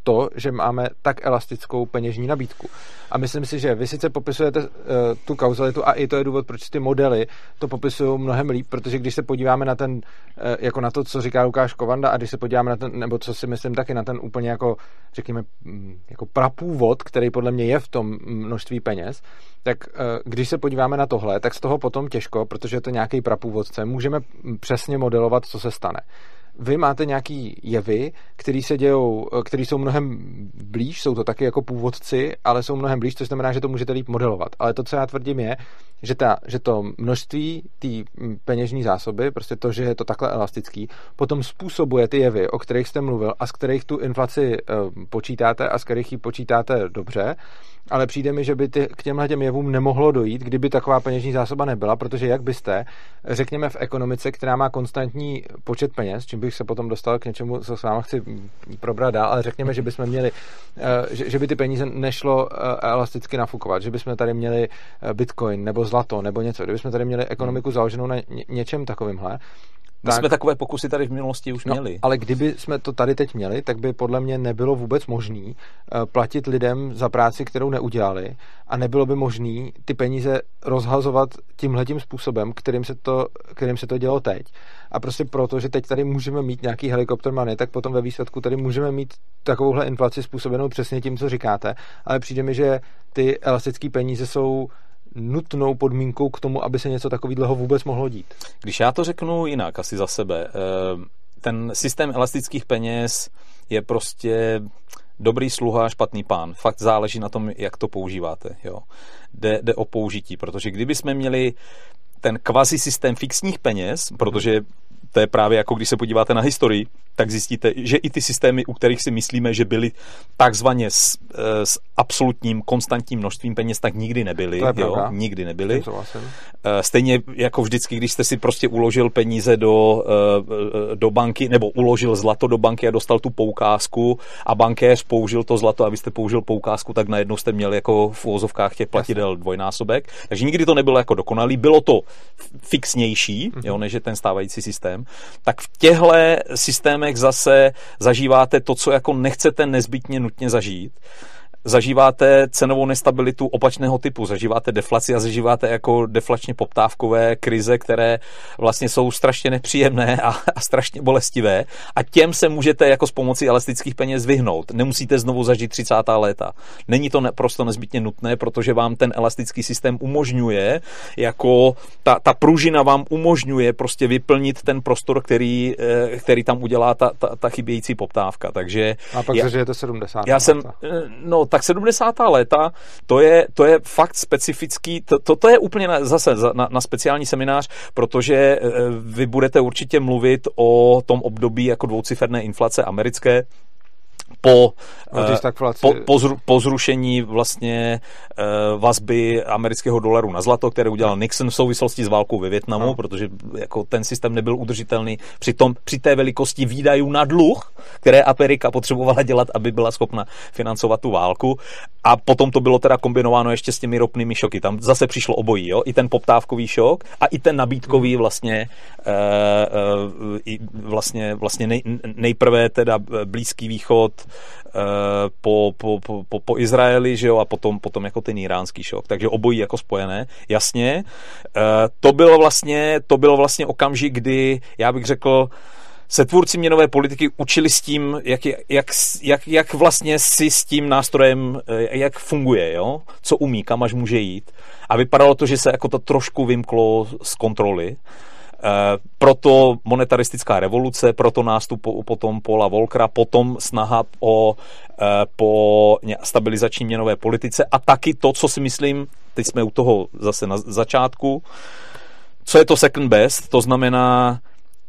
to, že máme tak elastickou peněžní nabídku. A myslím si, že vy sice popisujete tu kauzalitu a i to je důvod, proč ty modely to popisují mnohem líp, protože když se podíváme na ten, jako na to, co říká Lukáš Kovanda a když se podíváme na ten, nebo co si myslím taky, na ten úplně jako, řekněme, jako prapůvod, který podle mě je v tom množství peněz, tak když se podíváme na tohle, tak z toho potom těžko, protože je to nějaký prapůvodce, můžeme přesně modelovat, co se stane. Vy máte nějaký jevy, které se dějou, které jsou mnohem blíž, jsou to taky jako původci, ale jsou mnohem blíž, což znamená, že to můžete líp modelovat. Ale to, co já tvrdím, je, že to množství té peněžní zásoby, prostě to, že je to takhle elastický, potom způsobuje ty jevy, o kterých jste mluvil a z kterých tu inflaci počítáte a z kterých ji počítáte dobře, ale přijde mi, že by k těmhle těm jevům nemohlo dojít, kdyby taková peněžní zásoba nebyla, protože jak byste, řekněme v ekonomice, která má konstantní počet peněz, čím bych se potom dostal k něčemu, co s váma chci probrat dál, ale řekněme, že bychom měli, že by ty peníze nešlo elasticky nafukovat, že bychom tady měli bitcoin nebo zlato nebo něco, kdybychom tady měli ekonomiku založenou na něčem takovýmhle. My jsme takové pokusy tady v minulosti už měli. Ale kdyby jsme to tady teď měli, tak by podle mě nebylo vůbec možný platit lidem za práci, kterou neudělali a nebylo by možný ty peníze rozhazovat tímhletím způsobem, kterým se to dělo teď. A prostě proto, že teď tady můžeme mít nějaký helikoptermany, tak potom ve výsledku tady můžeme mít takovouhle inflaci způsobenou přesně tím, co říkáte. Ale přijde mi, že ty elastické peníze jsou nutnou podmínkou k tomu, aby se něco takového vůbec mohlo dít. Když já to řeknu jinak, asi za sebe, ten systém elastických peněz je prostě dobrý sluha, špatný pán. Fakt záleží na tom, jak to používáte. Jo. Jde o použití, protože kdyby jsme měli ten kvazi systém fixních peněz, protože to je právě jako když se podíváte na historii, tak zjistíte, že i ty systémy, u kterých si myslíme, že byly takzvaně s absolutním, konstantním množstvím peněz, tak nikdy nebyly. Jo, nikdy nebyly. Stejně jako vždycky, když jste si prostě uložil peníze do banky, nebo uložil zlato do banky a dostal tu poukázku a bankéř použil to zlato, abyste použil poukázku, tak najednou jste měli jako v uvozovkách těch platidel dvojnásobek. Takže nikdy to nebylo jako dokonalý. Bylo to fixnější, jo, než je ten stávající systém. Tak v těchto systémech zase zažíváte to, co jako nechcete nezbytně nutně zažít. Zažíváte cenovou nestabilitu opačného typu, zažíváte deflaci a zažíváte jako deflačně poptávkové krize, které vlastně jsou strašně nepříjemné a strašně bolestivé a těm se můžete jako s pomocí elastických peněz vyhnout. Nemusíte znovu zažít 30. léta. Není to naprosto nezbytně nutné, protože vám ten elastický systém umožňuje, jako ta pružina vám umožňuje prostě vyplnit ten prostor, který tam udělá ta chybějící poptávka. Takže a pak zažijete 70. Tak 70. léta, to je fakt specifický, to je úplně zase na speciální seminář, protože vy budete určitě mluvit o tom období jako dvouciferné inflace americké, po zrušení vlastně vazby amerického dolaru na zlato, které udělal Nixon v souvislosti s válkou ve Vietnamu, protože jako ten systém nebyl udržitelný při té velikosti výdajů na dluh, které Amerika potřebovala dělat, aby byla schopna financovat tu válku. A potom to bylo teda kombinováno ještě s těmi ropnými šoky. Tam zase přišlo obojí, jo? I ten poptávkový šok a i ten nabídkový vlastně nejprve teda Blízký východ po Izraeli, že jo, a potom jako ten iránský šok. Takže obojí jako spojené, jasně. To bylo vlastně okamžik, kdy, já bych řekl, se tvůrci měnové politiky učili s tím, jak vlastně si s tím nástrojem, jak funguje, jo? Co umí, kam až může jít. A vypadalo to, že se jako to trošku vymklo z kontroly. Proto monetaristická revoluce, proto nástup potom Paula Volckera, potom snaha po stabilizační měnové politice a taky to, co si myslím, teď jsme u toho zase na začátku, co je to second best, to znamená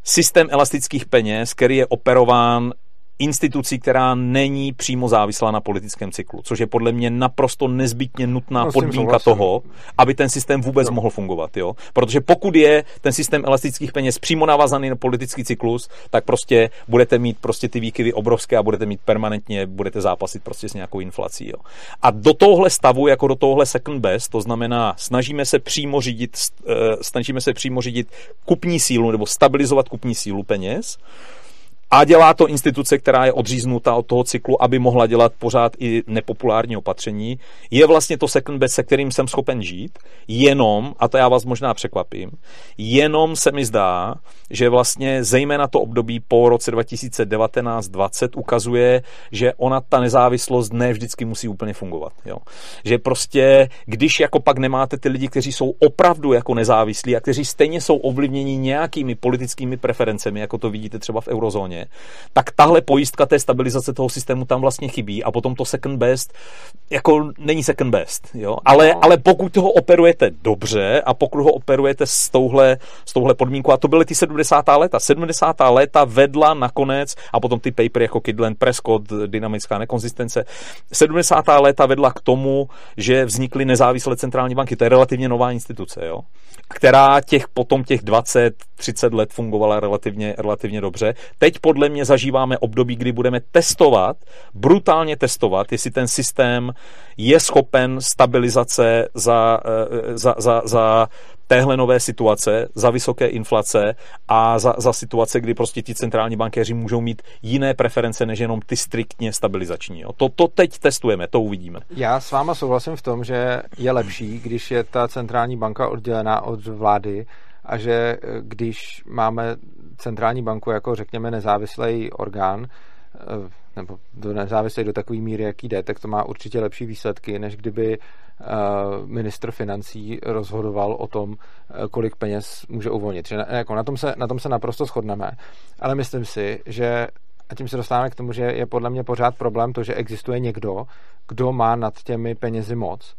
systém elastických peněz, který je operován institucí, která není přímo závislá na politickém cyklu, což je podle mě naprosto nezbytně nutná podmínka toho, aby ten systém vůbec mohl fungovat. Jo? Protože pokud je ten systém elastických peněz přímo navazaný na politický cyklus, tak prostě budete mít prostě ty výkyvy obrovské a budete mít permanentně, budete zápasit prostě s nějakou inflací. Jo? A do tohohle stavu, jako do tohohle second best, to znamená, snažíme se přímo řídit kupní sílu nebo stabilizovat kupní sílu peněz A dělá to instituce, která je odříznutá od toho cyklu, aby mohla dělat pořád i nepopulární opatření. Je vlastně to second best, se kterým jsem schopen žít, jenom, a to já vás možná překvapím, jenom se mi zdá, že vlastně zejména to období po roce 2019-20 ukazuje, že ona ta nezávislost ne vždycky musí úplně fungovat. Jo? Že prostě, když jako pak nemáte ty lidi, kteří jsou opravdu jako nezávislí a kteří stejně jsou ovlivněni nějakými politickými preferencemi, jako to vidíte třeba v eurozóně, tak tahle pojistka té stabilizace toho systému tam vlastně chybí a potom to second best jako není second best, jo? Ale pokud ho operujete dobře a pokud ho operujete s touhle podmínkou, a to byly ty 70. léta. 70. léta vedla nakonec a potom ty papery jako Kydland, Prescott, dynamická nekonzistence. 70. léta vedla k tomu, že vznikly nezávislé centrální banky. To je relativně nová instituce, jo? Která potom těch 20-30 let fungovala relativně dobře. Teď podle mě zažíváme období, kdy budeme brutálně testovat, jestli ten systém je schopen stabilizace za téhle nové situace, za vysoké inflace a za situace, kdy prostě ti centrální bankéři můžou mít jiné preference, než jenom ty striktně stabilizační. Jo. To teď testujeme, to uvidíme. Já s váma souhlasím v tom, že je lepší, když je ta centrální banka oddělená od vlády a že když máme centrální banku jako, řekněme, nezávislý orgán, nebo nezávislý do takové míry, jaký jde, tak to má určitě lepší výsledky, než kdyby ministr financí rozhodoval o tom, kolik peněz může uvolnit. Jako na tom se naprosto shodneme. Ale myslím si, že a tím se dostáváme k tomu, že je podle mě pořád problém to, že existuje někdo, kdo má nad těmi penězi moc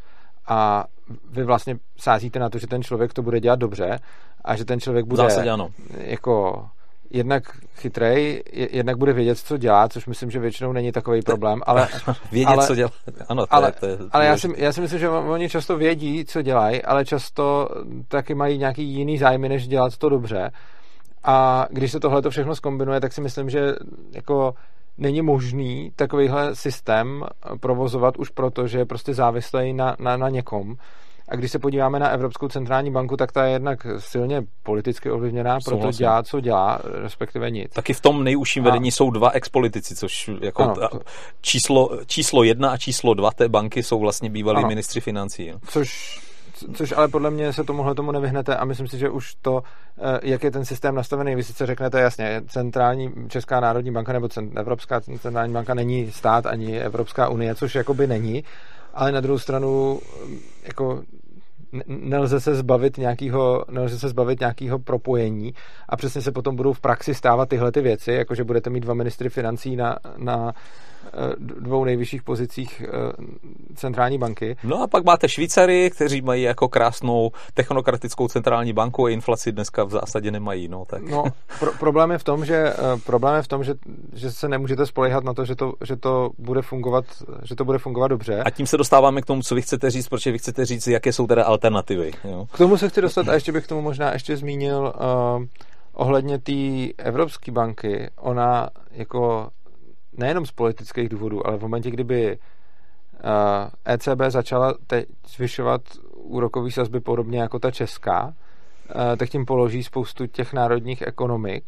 a vy vlastně sázíte na to, že ten člověk to bude dělat dobře a že ten člověk bude jako jednak chytrej, jednak bude vědět, co dělá, což myslím, že většinou není takový problém, ale... Vědět, co dělá. Ano, to je ale já si myslím, že oni často vědí, co dělají, ale často taky mají nějaký jiný zájmy, než dělat to dobře. A když se tohle to všechno zkombinuje, tak si myslím, že jako není možný takovýhle systém provozovat už proto, že je prostě závislý na někom. A když se podíváme na Evropskou centrální banku, tak ta je jednak silně politicky ovlivněná, proto dělá, co dělá, respektive nic. Taky v tom nejužším vedení jsou dva expolitici, což jako číslo 1 a číslo 2 té banky jsou vlastně bývalí ministři financí. Jo. Což ale podle mě se tomu nevyhnete a myslím si, že už to, jak je ten systém nastavený, vy sice řeknete jasně, centrální Česká národní banka nebo Evropská centrální banka není stát ani Evropská unie, což jakoby není, ale na druhou stranu jako nelze se zbavit nějakého propojení a přesně se potom budou v praxi stávat tyhle ty věci, jakože budete mít dva ministry financí na dvou nejvyšších pozicích centrální banky. No a pak máte Švýcary, kteří mají jako krásnou technokratickou centrální banku a inflaci dneska v zásadě nemají. No, tak. No, problém je v tom, že se nemůžete spoléhat na to, že to bude fungovat dobře. A tím se dostáváme k tomu, co vy chcete říct, protože vy chcete říct, jaké jsou teda alternativy. Jo? K tomu se chci dostat a ještě bych k tomu možná ještě zmínil ohledně té Evropské banky. Ona jako nejenom z politických důvodů, ale v momentě, kdyby ECB začala teď zvyšovat úrokové sazby podobně jako ta česká, tak tím položí spoustu těch národních ekonomik.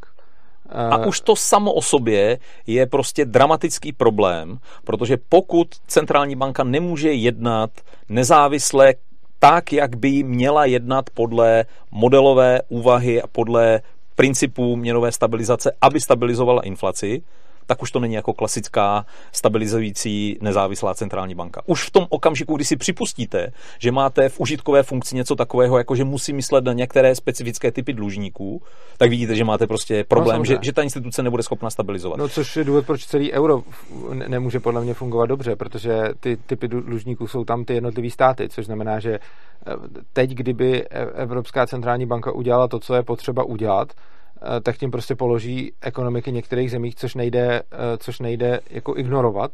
A už to samo o sobě je prostě dramatický problém, protože pokud centrální banka nemůže jednat nezávisle tak, jak by měla jednat podle modelové úvahy a podle principů měnové stabilizace, aby stabilizovala inflaci, tak už to není jako klasická stabilizující nezávislá centrální banka. Už v tom okamžiku, kdy si připustíte, že máte v užitkové funkci něco takového, jako že musí myslet na některé specifické typy dlužníků, tak vidíte, že máte prostě problém, že ta instituce nebude schopna stabilizovat. No, což je důvod, proč celý euro nemůže podle mě fungovat dobře, protože ty typy dlužníků jsou tam ty jednotlivý státy, což znamená, že teď, kdyby Evropská centrální banka udělala to, co je potřeba udělat, tak tím prostě položí ekonomiky některých zemích, což nejde jako ignorovat,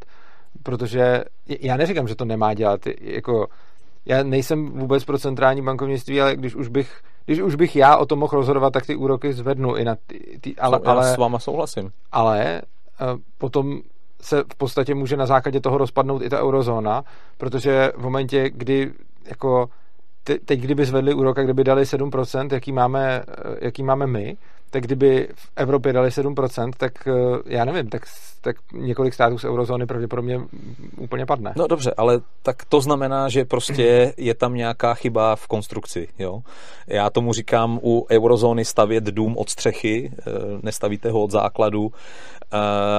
protože já neříkám, že to nemá dělat, jako já nejsem vůbec pro centrální bankovnictví, ale když už bych já o tom mohl rozhodovat, tak ty úroky zvednu i na ty ale já s váma souhlasím. Ale potom se v podstatě může na základě toho rozpadnout i ta eurozóna, protože v momentě, kdy jako teď kdyby zvedli úrok, a kdyby dali 7%, jaký máme my, tak kdyby v Evropě dali 7%, tak já nevím, tak několik států z eurozóny pravděpodobně úplně padne. No dobře, ale tak to znamená, že prostě je tam nějaká chyba v konstrukci, jo? Já tomu říkám u eurozóny stavět dům od střechy, nestavíte ho od základu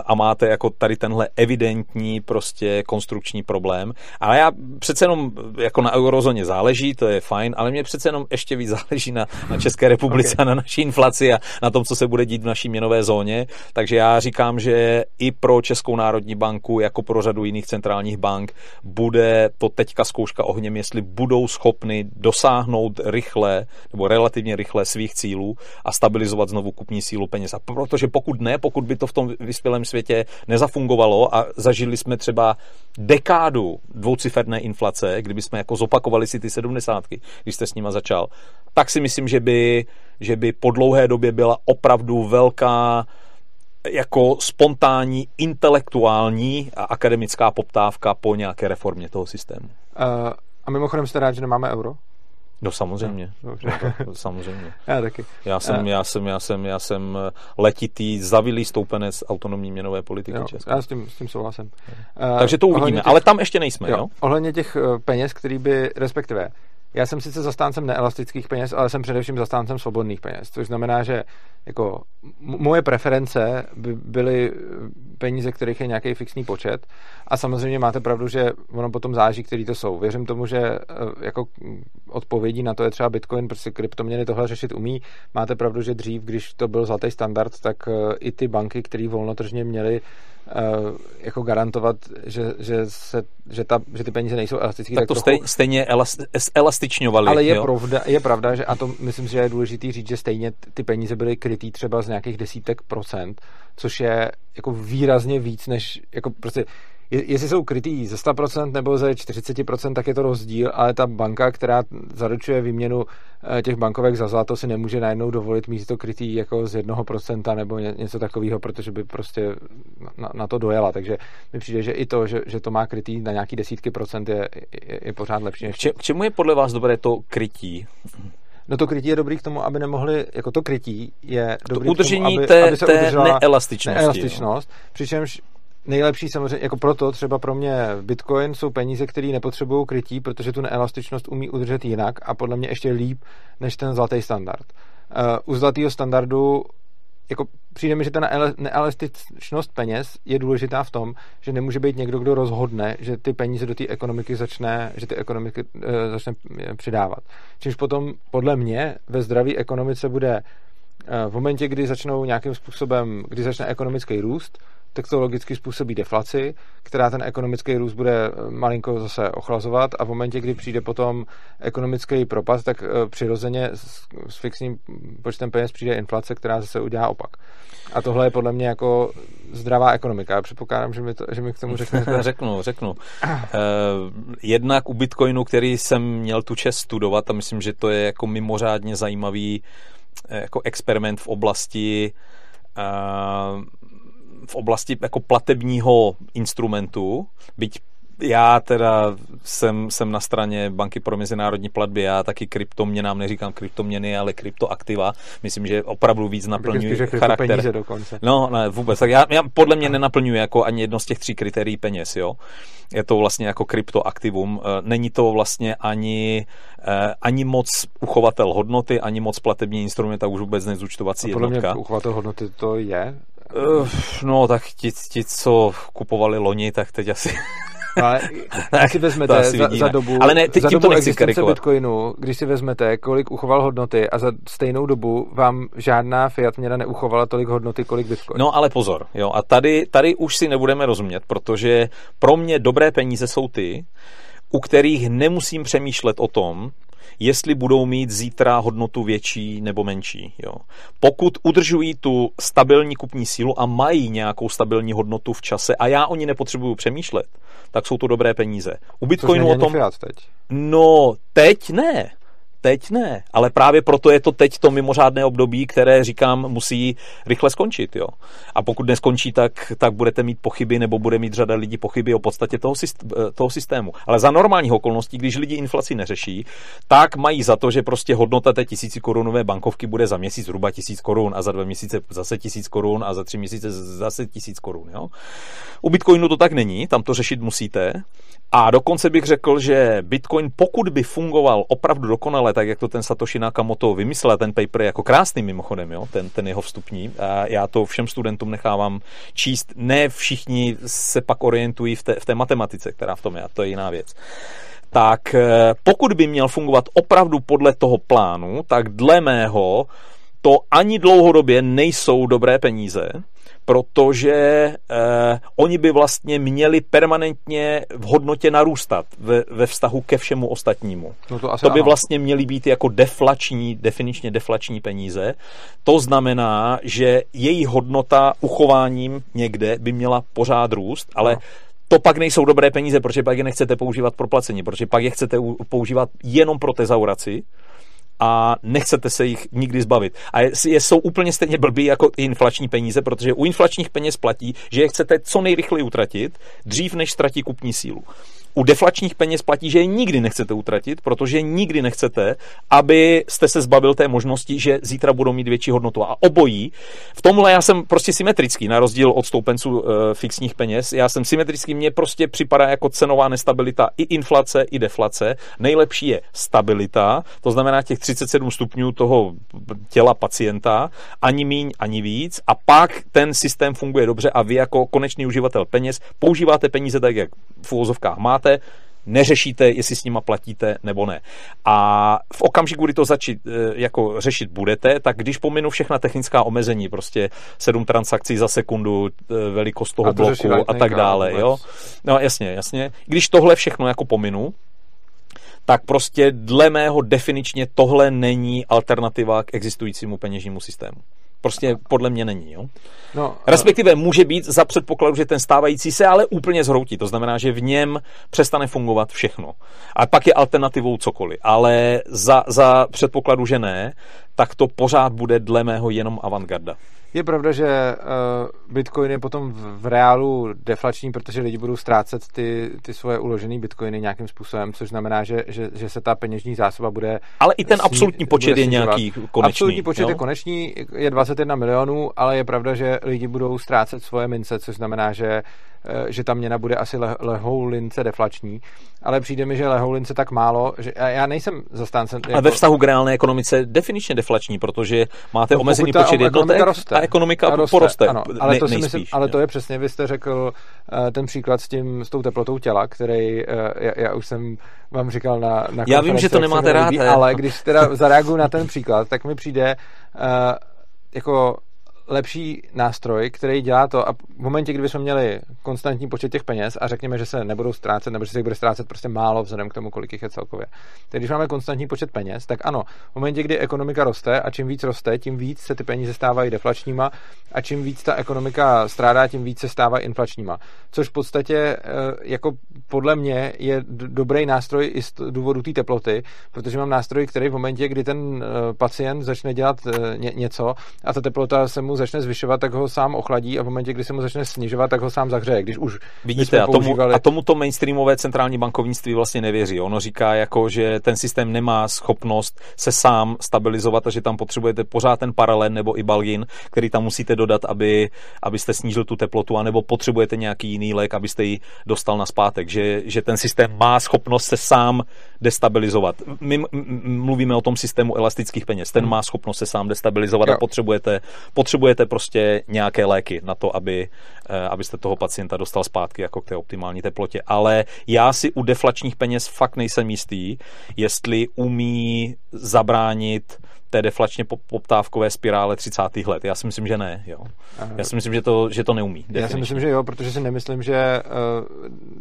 a máte jako tady tenhle evidentní prostě konstrukční problém. Ale já přece jenom jako na eurozóně záleží, to je fajn, ale mě přece jenom ještě víc záleží na České republice okay. A na naší inflaci a na tom, co se bude dít v naší měnové zóně. Takže já říkám, že i pro Českou národní banku, jako pro řadu jiných centrálních bank, bude to teďka zkouška ohněm, jestli budou schopny dosáhnout rychle nebo relativně rychle svých cílů a stabilizovat znovu kupní sílu peněz. A protože pokud ne, pokud by to v tom vyspělém světě nezafungovalo a zažili jsme třeba dekádu dvouciferné inflace, kdyby jsme jako zopakovali si ty 70, když jste s nima začal, tak si myslím, že by po dlouhé době byla opravdu velká jako spontánní, intelektuální a akademická poptávka po nějaké reformě toho systému. A mimochodem jste rád, že nemáme euro? No samozřejmě. Samozřejmě. Já taky. Já jsem letitý, zavilý stoupenec autonomní měnové politiky České. Já s tím souhlasím. Takže to uvidíme, ale tam ještě nejsme, jo? Ohledně těch peněz, který by, respektive, já jsem sice zastáncem neelastických peněz, ale jsem především zastáncem svobodných peněz, což znamená, že jako moje preference by byly peníze, kterých je nějaký fixní počet, a samozřejmě máte pravdu, že ono potom záží, který to jsou. Věřím tomu, že jako odpovědí na to je třeba Bitcoin, prostě kryptoměny tohle řešit umí. Máte pravdu, že dřív, když to byl zlatý standard, tak i ty banky, které volnotržně měly jako garantovat, že ty peníze nejsou elastické. Tak to trochu stejně elastičňovali. Ale je pravda, že, a to myslím, že je důležitý říct, že stejně ty peníze byly krytý třeba z nějakých 10%, což je jako výrazně víc než, jako prostě, jestli jsou krytý ze 100% nebo ze 40%, tak je to rozdíl, ale ta banka, která zaručuje výměnu těch bankovek za zlato, si nemůže najednou dovolit mít to krytý jako z 1% nebo něco takového, protože by prostě na to dojela. Takže mi přijde, že i to, že to má krytý na nějaký 10% je pořád lepší. K čemu je podle vás dobré to krytí? No to krytí je dobrý k tomu, aby nemohli, jako to krytí je dobrý to k tomu, aby se udržela neelastičnost, přičemž nejlepší samozřejmě, jako proto třeba pro mě Bitcoin jsou peníze, které nepotřebují krytí, protože tu neelastičnost umí udržet jinak a podle mě ještě líp než ten zlatý standard. U zlatého standardu jako přijde mi, že ta neelastičnost peněz je důležitá v tom, že nemůže být někdo, kdo rozhodne, že ty peníze do té ekonomiky začne přidávat. Čímž potom podle mě ve zdravé ekonomice bude v momentě, kdy začnou nějakým způsobem, kdy začne ekonomický růst, tak to logicky způsobí deflaci, která ten ekonomický růst bude malinko zase ochlazovat, a v momentě, kdy přijde potom ekonomický propad, tak přirozeně s fixním počtem peněz přijde inflace, která zase udělá opak. A tohle je podle mě jako zdravá ekonomika. Já předpokládám, že mi k tomu řeknete. Řeknu. Jednak u Bitcoinu, který jsem měl tu čest studovat, a myslím, že to je jako mimořádně zajímavý jako experiment v oblasti jako platebního instrumentu, byť já teda jsem na straně banky pro mezinárodní platby, já taky kryptoměnám neříkám kryptoměny, ale kryptoaktiva. Myslím, že opravdu víc naplňují charakter. No, ne, vůbec. Tak já podle mě nenaplňuji jako ani jedno z těch 3 kritérií peněz, jo. Je to vlastně jako kryptoaktivum. Není to vlastně ani moc uchovatel hodnoty, ani moc platební instrument, a už vůbec nezúčtovací jednotka. Podle mě uchovatel hodnoty to je. No, tak ti, co kupovali loni, tak teď asi... Ale když si vezmete za dobu, ale ne, za dobu existence Bitcoinu, když si vezmete, kolik uchoval hodnoty, a za stejnou dobu vám žádná fiat měna neuchovala tolik hodnoty, kolik Bitcoin. No ale pozor, jo, a tady už si nebudeme rozumět, protože pro mě dobré peníze jsou ty, u kterých nemusím přemýšlet o tom, jestli budou mít zítra hodnotu větší nebo menší. Jo. Pokud udržují tu stabilní kupní sílu a mají nějakou stabilní hodnotu v čase a já o ní nepotřebuju přemýšlet, tak jsou to dobré peníze. U Bitcoinu o tom... Což není fiat teď. No, teď ne. teď ne, ale právě proto je to teď to mimořádné období, které, říkám, musí rychle skončit, jo. A pokud neskončí, tak budete mít pochyby, nebo bude mít řada lidí pochyby o podstatě toho systému. Ale za normálních okolností, když lidi inflaci neřeší, tak mají za to, že prostě hodnota té 1000korunové bankovky bude za měsíc zhruba 1000 korun a za 2 měsíce zase 1000 korun a za 3 měsíce zase 1000 korun, jo. U Bitcoinu to tak není, tam to řešit musíte. A dokonce bych řekl, že Bitcoin, pokud by fungoval opravdu dokonale, tak jak to ten Satoshi Nakamoto vymyslel, ten paper je jako krásný mimochodem, jo, ten jeho vstupní. A já to všem studentům nechávám číst. Ne všichni se pak orientují v té matematice, která v tom je, a to je jiná věc. Tak pokud by měl fungovat opravdu podle toho plánu, tak dle mého to ani dlouhodobě nejsou dobré peníze, protože oni by vlastně měli permanentně v hodnotě narůstat ve vztahu ke všemu ostatnímu. No to by vlastně měly být jako definičně deflační peníze. To znamená, že její hodnota uchováním někde by měla pořád růst, ale to pak nejsou dobré peníze, protože pak je nechcete používat pro placení, protože pak je chcete používat jenom pro tezauraci a nechcete se jich nikdy zbavit. A jsou úplně stejně blbý jako inflační peníze, protože u inflačních peněz platí, že je chcete co nejrychleji utratit, dřív než ztratí kupní sílu. U deflačních peněz platí, že je nikdy nechcete utratit, protože nikdy nechcete, aby jste se zbavil té možnosti, že zítra budou mít větší hodnotu. A obojí, v tomhle já jsem prostě symetrický, na rozdíl od stoupenců fixních peněz, já jsem symetrický, mně prostě připadá jako cenová nestabilita i inflace, i deflace. Nejlepší je stabilita, to znamená těch 37 stupňů toho těla pacienta, ani míň, ani víc, a pak ten systém funguje dobře a vy jako konečný uživatel peněz používáte peníze tak, jak v uvozovkách máte, neřešíte, jestli s nima platíte nebo ne. A v okamžiku, kdy to začít jako řešit budete, tak když pominu všechna technická omezení, prostě 7 transakcí za sekundu, velikost toho bloku a tak dále, jo. No jasně. Když tohle všechno jako pominu, tak prostě dle mého definičně tohle není alternativa k existujícímu peněžnímu systému. Prostě podle mě není, jo. No, respektive může být za předpokladu, že ten stávající se ale úplně zhroutí. To znamená, že v něm přestane fungovat všechno. A pak je alternativou cokoliv. Ale za předpokladu, že ne, tak to pořád bude dle mého jenom avantgarda. Je pravda, že Bitcoin je potom v reálu deflační, protože lidi budou ztrácet ty svoje uložené bitcoiny nějakým způsobem, což znamená, že se ta peněžní zásoba bude... Ale i ten absolutní počet je nějaký konečný. Absolutní počet je konečný, je 21 milionů, ale je pravda, že lidi budou ztrácet svoje mince, což znamená, že ta měna bude asi lehoulince deflační, ale přijde mi, že lehoulince tak málo, že já nejsem zastáncem... Jako... A ve vztahu k reálné ekonomice definičně deflační, protože máte omezený počet jednotek a ekonomika poroste. Ano, ale to si myslím, ale to je přesně, vy jste řekl ten příklad s tou teplotou těla, který já už jsem vám říkal na konferenci. Já vím, že to nemáte rád. Ale když teda zareaguju na ten příklad, tak mi přijde jako... lepší nástroj, který dělá to, a v momentě, kdyby jsme měli konstantní počet těch peněz a řekněme, že se nebudou ztrácet, nebo že se jich bude ztrácet prostě málo vzhledem k tomu, kolik jich je celkově. Takže když máme konstantní počet peněz, tak ano, v momentě, kdy ekonomika roste a čím víc roste, tím víc se ty peníze stávají deflačníma a čím víc ta ekonomika strádá, tím víc se stává inflačníma. Což v podstatě jako podle mě je dobrý nástroj i z důvodu té teploty, protože mám nástroj, který v momentě, kdy ten pacient začne dělat něco a ta teplota se mu začne zvyšovat, tak ho sám ochladí, a v momentě, kdy se mu začne snižovat, tak ho sám zahřeje. Když už vidíte, a tomuto mainstreamové centrální bankovnictví vlastně nevěří. Ono říká, jako, že ten systém nemá schopnost se sám stabilizovat a že tam potřebujete pořád ten paralen nebo i balgin, který tam musíte dodat, abyste snížil tu teplotu, anebo potřebujete nějaký jiný lék, abyste ji dostal nazpátek. Že ten systém má schopnost se sám destabilizovat. My mluvíme o tom systému elastických peněz. Ten má schopnost se sám destabilizovat a potřebujete prostě nějaké léky na to, abyste toho pacienta dostal zpátky jako k té optimální teplotě. Ale já si u deflačních peněz fakt nejsem jistý, jestli umí zabránit té deflačně poptávkové spirále 30. let. Já si myslím, že ne. Jo. Já si myslím, že to neumí. Definičně. Já si myslím, že jo, protože si nemyslím, že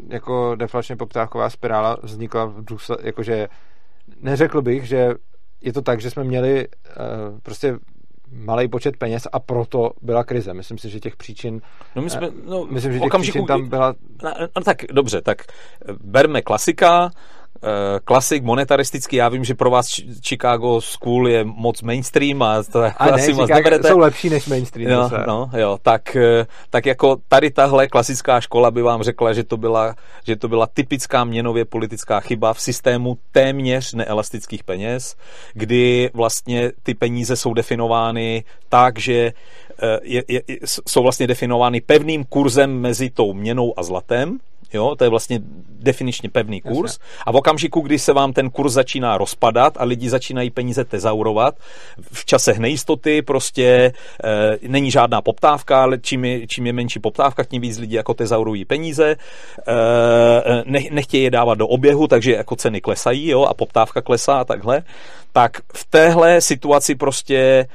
jako deflačně poptávková spirála vznikla v důsledku, jakože neřekl bych, že je to tak, že jsme měli prostě malý počet peněz a proto byla krize. Myslím si, že těch příčin... myslím, že těch příčin tam byla... Tak, dobře, tak berme klasika, klasik monetaristický, já vím, že pro vás Chicago School je moc mainstream a to asi moc neberete. Jsou lepší než mainstream. No, jo. Tak jako tady tahle klasická škola by vám řekla, že to byla typická měnově politická chyba v systému téměř neelastických peněz, kdy vlastně ty peníze jsou definovány tak, že jsou vlastně definovány pevným kurzem mezi tou měnou a zlatem. Jo, to je vlastně definičně pevný kurz. A v okamžiku, kdy se vám ten kurz začíná rozpadat a lidi začínají peníze tezaurovat, v časech nejistoty prostě není žádná poptávka, ale čím je menší poptávka, tím víc lidí jako tezaurují peníze, nechtějí je dávat do oběhu, takže jako ceny klesají, jo, a poptávka klesá a takhle. Tak v téhle situaci prostě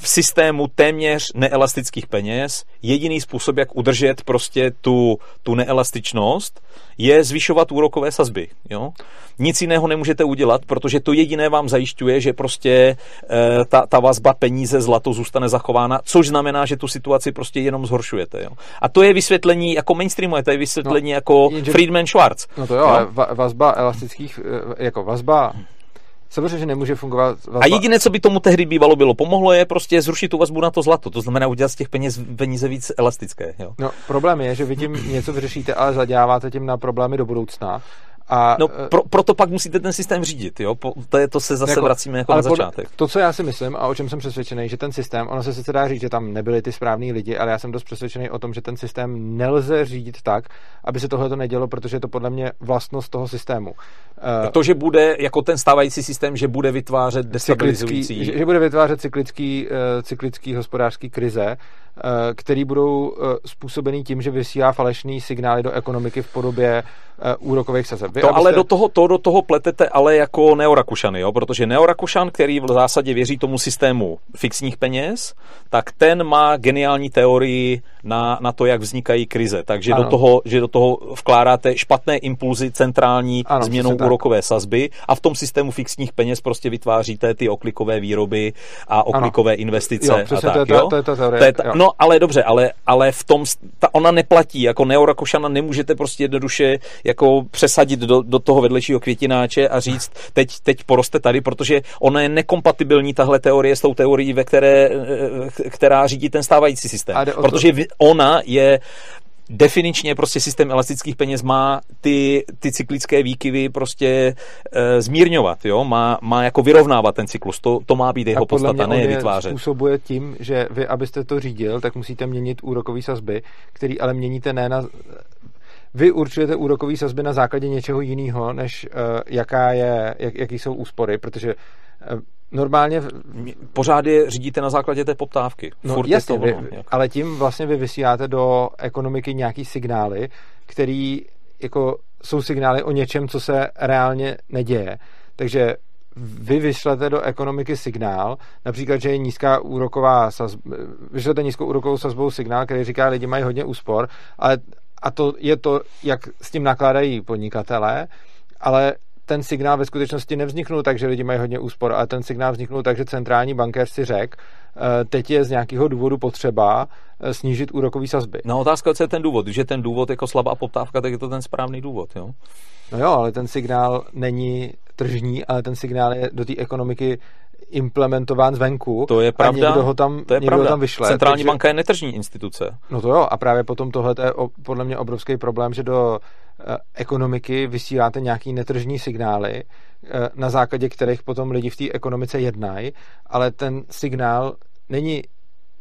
v systému téměř neelastických peněz jediný způsob, jak udržet prostě tu neelastičnost, je zvyšovat úrokové sazby. Jo? Nic jiného nemůžete udělat, protože to jediné vám zajišťuje, že prostě ta vazba peníze zlato zůstane zachována, což znamená, že tu situaci prostě jenom zhoršujete. Jo? A to je vysvětlení jako mainstreamu, to je vysvětlení jako Friedman-Schwarz. No to jo, ale vazba elastických, jako vazba... Samozřejmě, že nemůže fungovat vazba. A jediné, co by tomu tehdy bývalo pomohlo, je prostě zrušit tu vazbu na to zlato. To znamená udělat z těch peníze víc elastické. Jo? No, problém je, že vy tím něco vyřešíte, ale zaděláváte tím na problémy do budoucna. A, no, proto pak musíte ten systém řídit, jo? To se zase jako, vracíme jako na začátek. To, co já si myslím a o čem jsem přesvědčený, že ten systém, ono se sice dá říct, že tam nebyli ty správní lidi, ale já jsem dost přesvědčený o tom, že ten systém nelze řídit tak, aby se tohle to nedělo, protože je to podle mě vlastnost toho systému. To, že bude, jako ten stávající systém, že bude vytvářet destabilizující... Že bude vytvářet cyklický hospodářský krize, který budou způsobený tím, že vysílá falešný signály do ekonomiky v podobě úrokových sazeb. To ale do toho pletete ale jako neorakušany, jo? Protože neorakušan, který v zásadě věří tomu systému fixních peněz, tak ten má geniální teorii na to, jak vznikají krize. Takže do toho vkládáte špatné impulzy centrální změnou úrokové sazby a v tom systému fixních peněz prostě vytváříte ty oklikové výroby a oklikové investice. Jo, přesně, a tak, to je ta teorie. No, ale dobře, ale v tom ona neplatí, jako neorakušana nemůžete prostě jednoduše jako přesadit do toho vedlejšího květináče a říct, teď poroste tady, protože ona je nekompatibilní, tahle teorie, s tou teorií, která řídí ten stávající systém. Protože ona je definičně prostě systém elastických peněz má ty cyklické výkyvy prostě zmírňovat, jo? Má jako vyrovnávat ten cyklus, to má být jeho podstata, ne vytvářet. Způsobuje tím, že vy, abyste to řídil, tak musíte měnit úrokové sazby, které ale měníte ne na... Vy určujete úrokové sazby na základě něčeho jiného, než jaký jsou úspory, protože... Normálně... Pořád je řídíte na základě té poptávky. No jasně, ale tím vlastně vy vysíláte do ekonomiky nějaký signály, který jako jsou signály o něčem, co se reálně neděje. Takže vy vyšlete do ekonomiky signál, například, že je nízká úroková sazba, vyšlete nízkou úrokovou sazbou signál, který říká, lidi mají hodně úspor, a to je to, jak s tím nakládají podnikatelé, ale ten signál ve skutečnosti nevzniknul tak, že lidi mají hodně úspor, ale ten signál vzniknul tak, že centrální bankéř si řekl, teď je z nějakého důvodu potřeba snížit úrokový sazby. No otázka, co je ten důvod. Když je ten důvod jako slabá poptávka, tak je to ten správný důvod, jo? No jo, ale ten signál není tržní, ale ten signál je do té ekonomiky implementován zvenku. To je pravda. A někdo ho tam vyšle. Centrální banka je netržní instituce. No to jo, a právě potom tohle je podle mě obrovský problém, že do ekonomiky vysíláte nějaký netržní signály, na základě kterých potom lidi v té ekonomice jednají, ale ten signál není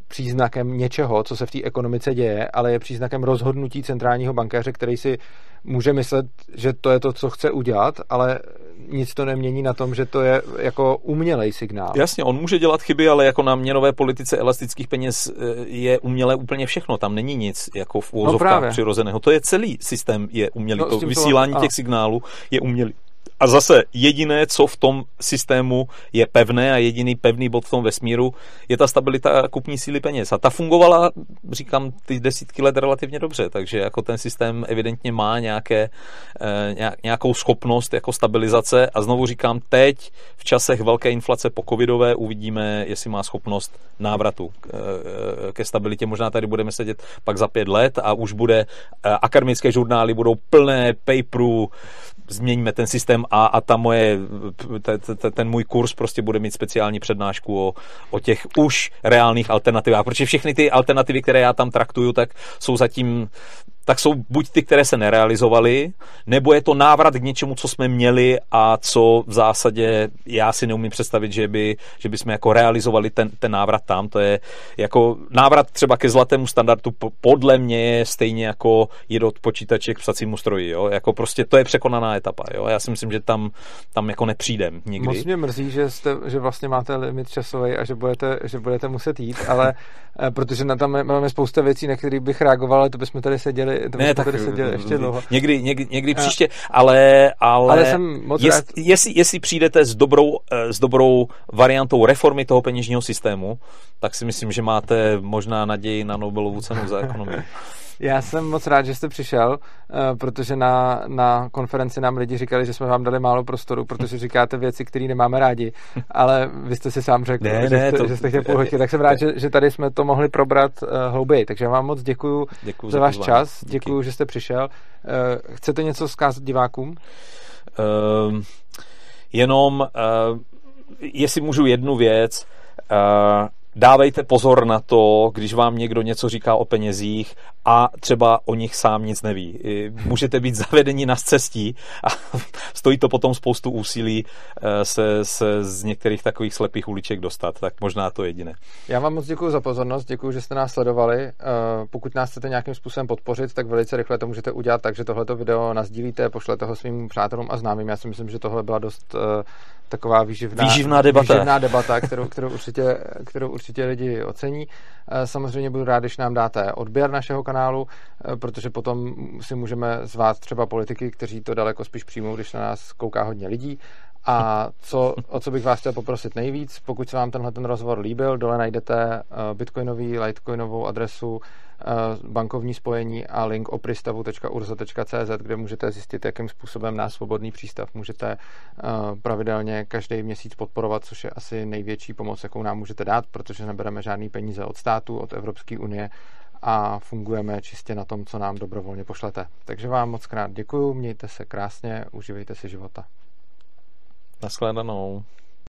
příznakem něčeho, co se v té ekonomice děje, ale je příznakem rozhodnutí centrálního bankéře, který si může myslet, že to je to, co chce udělat, ale nic to nemění na tom, že to je jako umělej signál. Jasně, on může dělat chyby, ale jako na měnové politice elastických peněz je umělé úplně všechno. Tam není nic jako v úvozovkách přirozeného. To je celý systém je umělý. No, to vysílání těch signálů je umělý. A zase jediné, co v tom systému je pevné a jediný pevný bod v tom vesmíru, je ta stabilita kupní síly peněz. A ta fungovala, říkám, ty desítky let relativně dobře, takže jako ten systém evidentně má nějakou schopnost jako stabilizace a znovu říkám, teď v časech velké inflace po covidové uvidíme, jestli má schopnost návratu ke stabilitě. Možná tady budeme sedět pak za 5 let a už bude akademické žurnály budou plné paperů změníme ten systém a ta moje, ten můj kurz prostě bude mít speciální přednášku o těch už reálných alternativách, protože všechny ty alternativy, které já tam traktuju, tak jsou zatím, tak jsou buď ty, které se nerealizovaly, nebo je to návrat k něčemu, co jsme měli a co v zásadě já si neumím představit, že by jsme jako realizovali ten návrat tam. To je jako návrat třeba ke zlatému standardu podle mě je stejně jako jít od počítače k psacímu stroji. Jo? Jako prostě to je překonaná etapa. Jo? Já si myslím, že tam jako nepřijdem nikdy. Moc mě mrzí, že vlastně máte limit časový a že budete muset jít, ale protože tam máme spousta věcí, na které bych reagoval, ale to bychom tady seděli. Ne, tak ještě dlouho. Někdy příště, ale jsem moc rád. Jestli přijdete s dobrou variantou reformy toho peněžního systému, tak si myslím, že máte možná naději na Nobelovu cenu za ekonomii. Já jsem moc rád, že jste přišel, protože na konferenci nám lidi říkali, že jsme vám dali málo prostoru, protože říkáte věci, které nemáme rádi, ale vy jste si sám řekl, že jste chtěl půlhodky, tak jsem rád, že tady jsme to mohli probrat hlouběji, takže já vám moc děkuju za váš čas, děkuju, že jste přišel. Chcete něco vzkázat divákům? Jenom, jestli můžu jednu věc, dávejte pozor na to, když vám někdo něco říká o penězích a třeba o nich sám nic neví. Můžete být zavedeni na scestí a stojí to potom spoustu úsilí se z některých takových slepých uliček dostat, tak možná to jediné. Já vám moc děkuji za pozornost, děkuji, že jste nás sledovali. Pokud nás chcete nějakým způsobem podpořit, tak velice rychle to můžete udělat, takže tohleto video nasdílíte, pošlete ho svým přátelům a známým. Já si myslím, že tohle byla dost taková výživná debata, kterou určitě lidi ocení. Samozřejmě budu rád, když nám dáte odběr našeho kanálu, protože potom si můžeme zvát třeba politiky, kteří to daleko spíš přijmou, když na nás kouká hodně lidí. A o co bych vás chtěl poprosit nejvíc, pokud se vám tenhle rozhovor líbil, dole najdete bitcoinový, litecoinovou adresu, bankovní spojení a link opristavu.urza.cz, kde můžete zjistit, jakým způsobem náš svobodný přístav můžete pravidelně každý měsíc podporovat, což je asi největší pomoc, jakou nám můžete dát, protože nebereme žádný peníze od státu, od Evropské unie a fungujeme čistě na tom, co nám dobrovolně pošlete. Takže vám moc krát děkuju, mějte se krásně, užívejte si života. Naschledanou.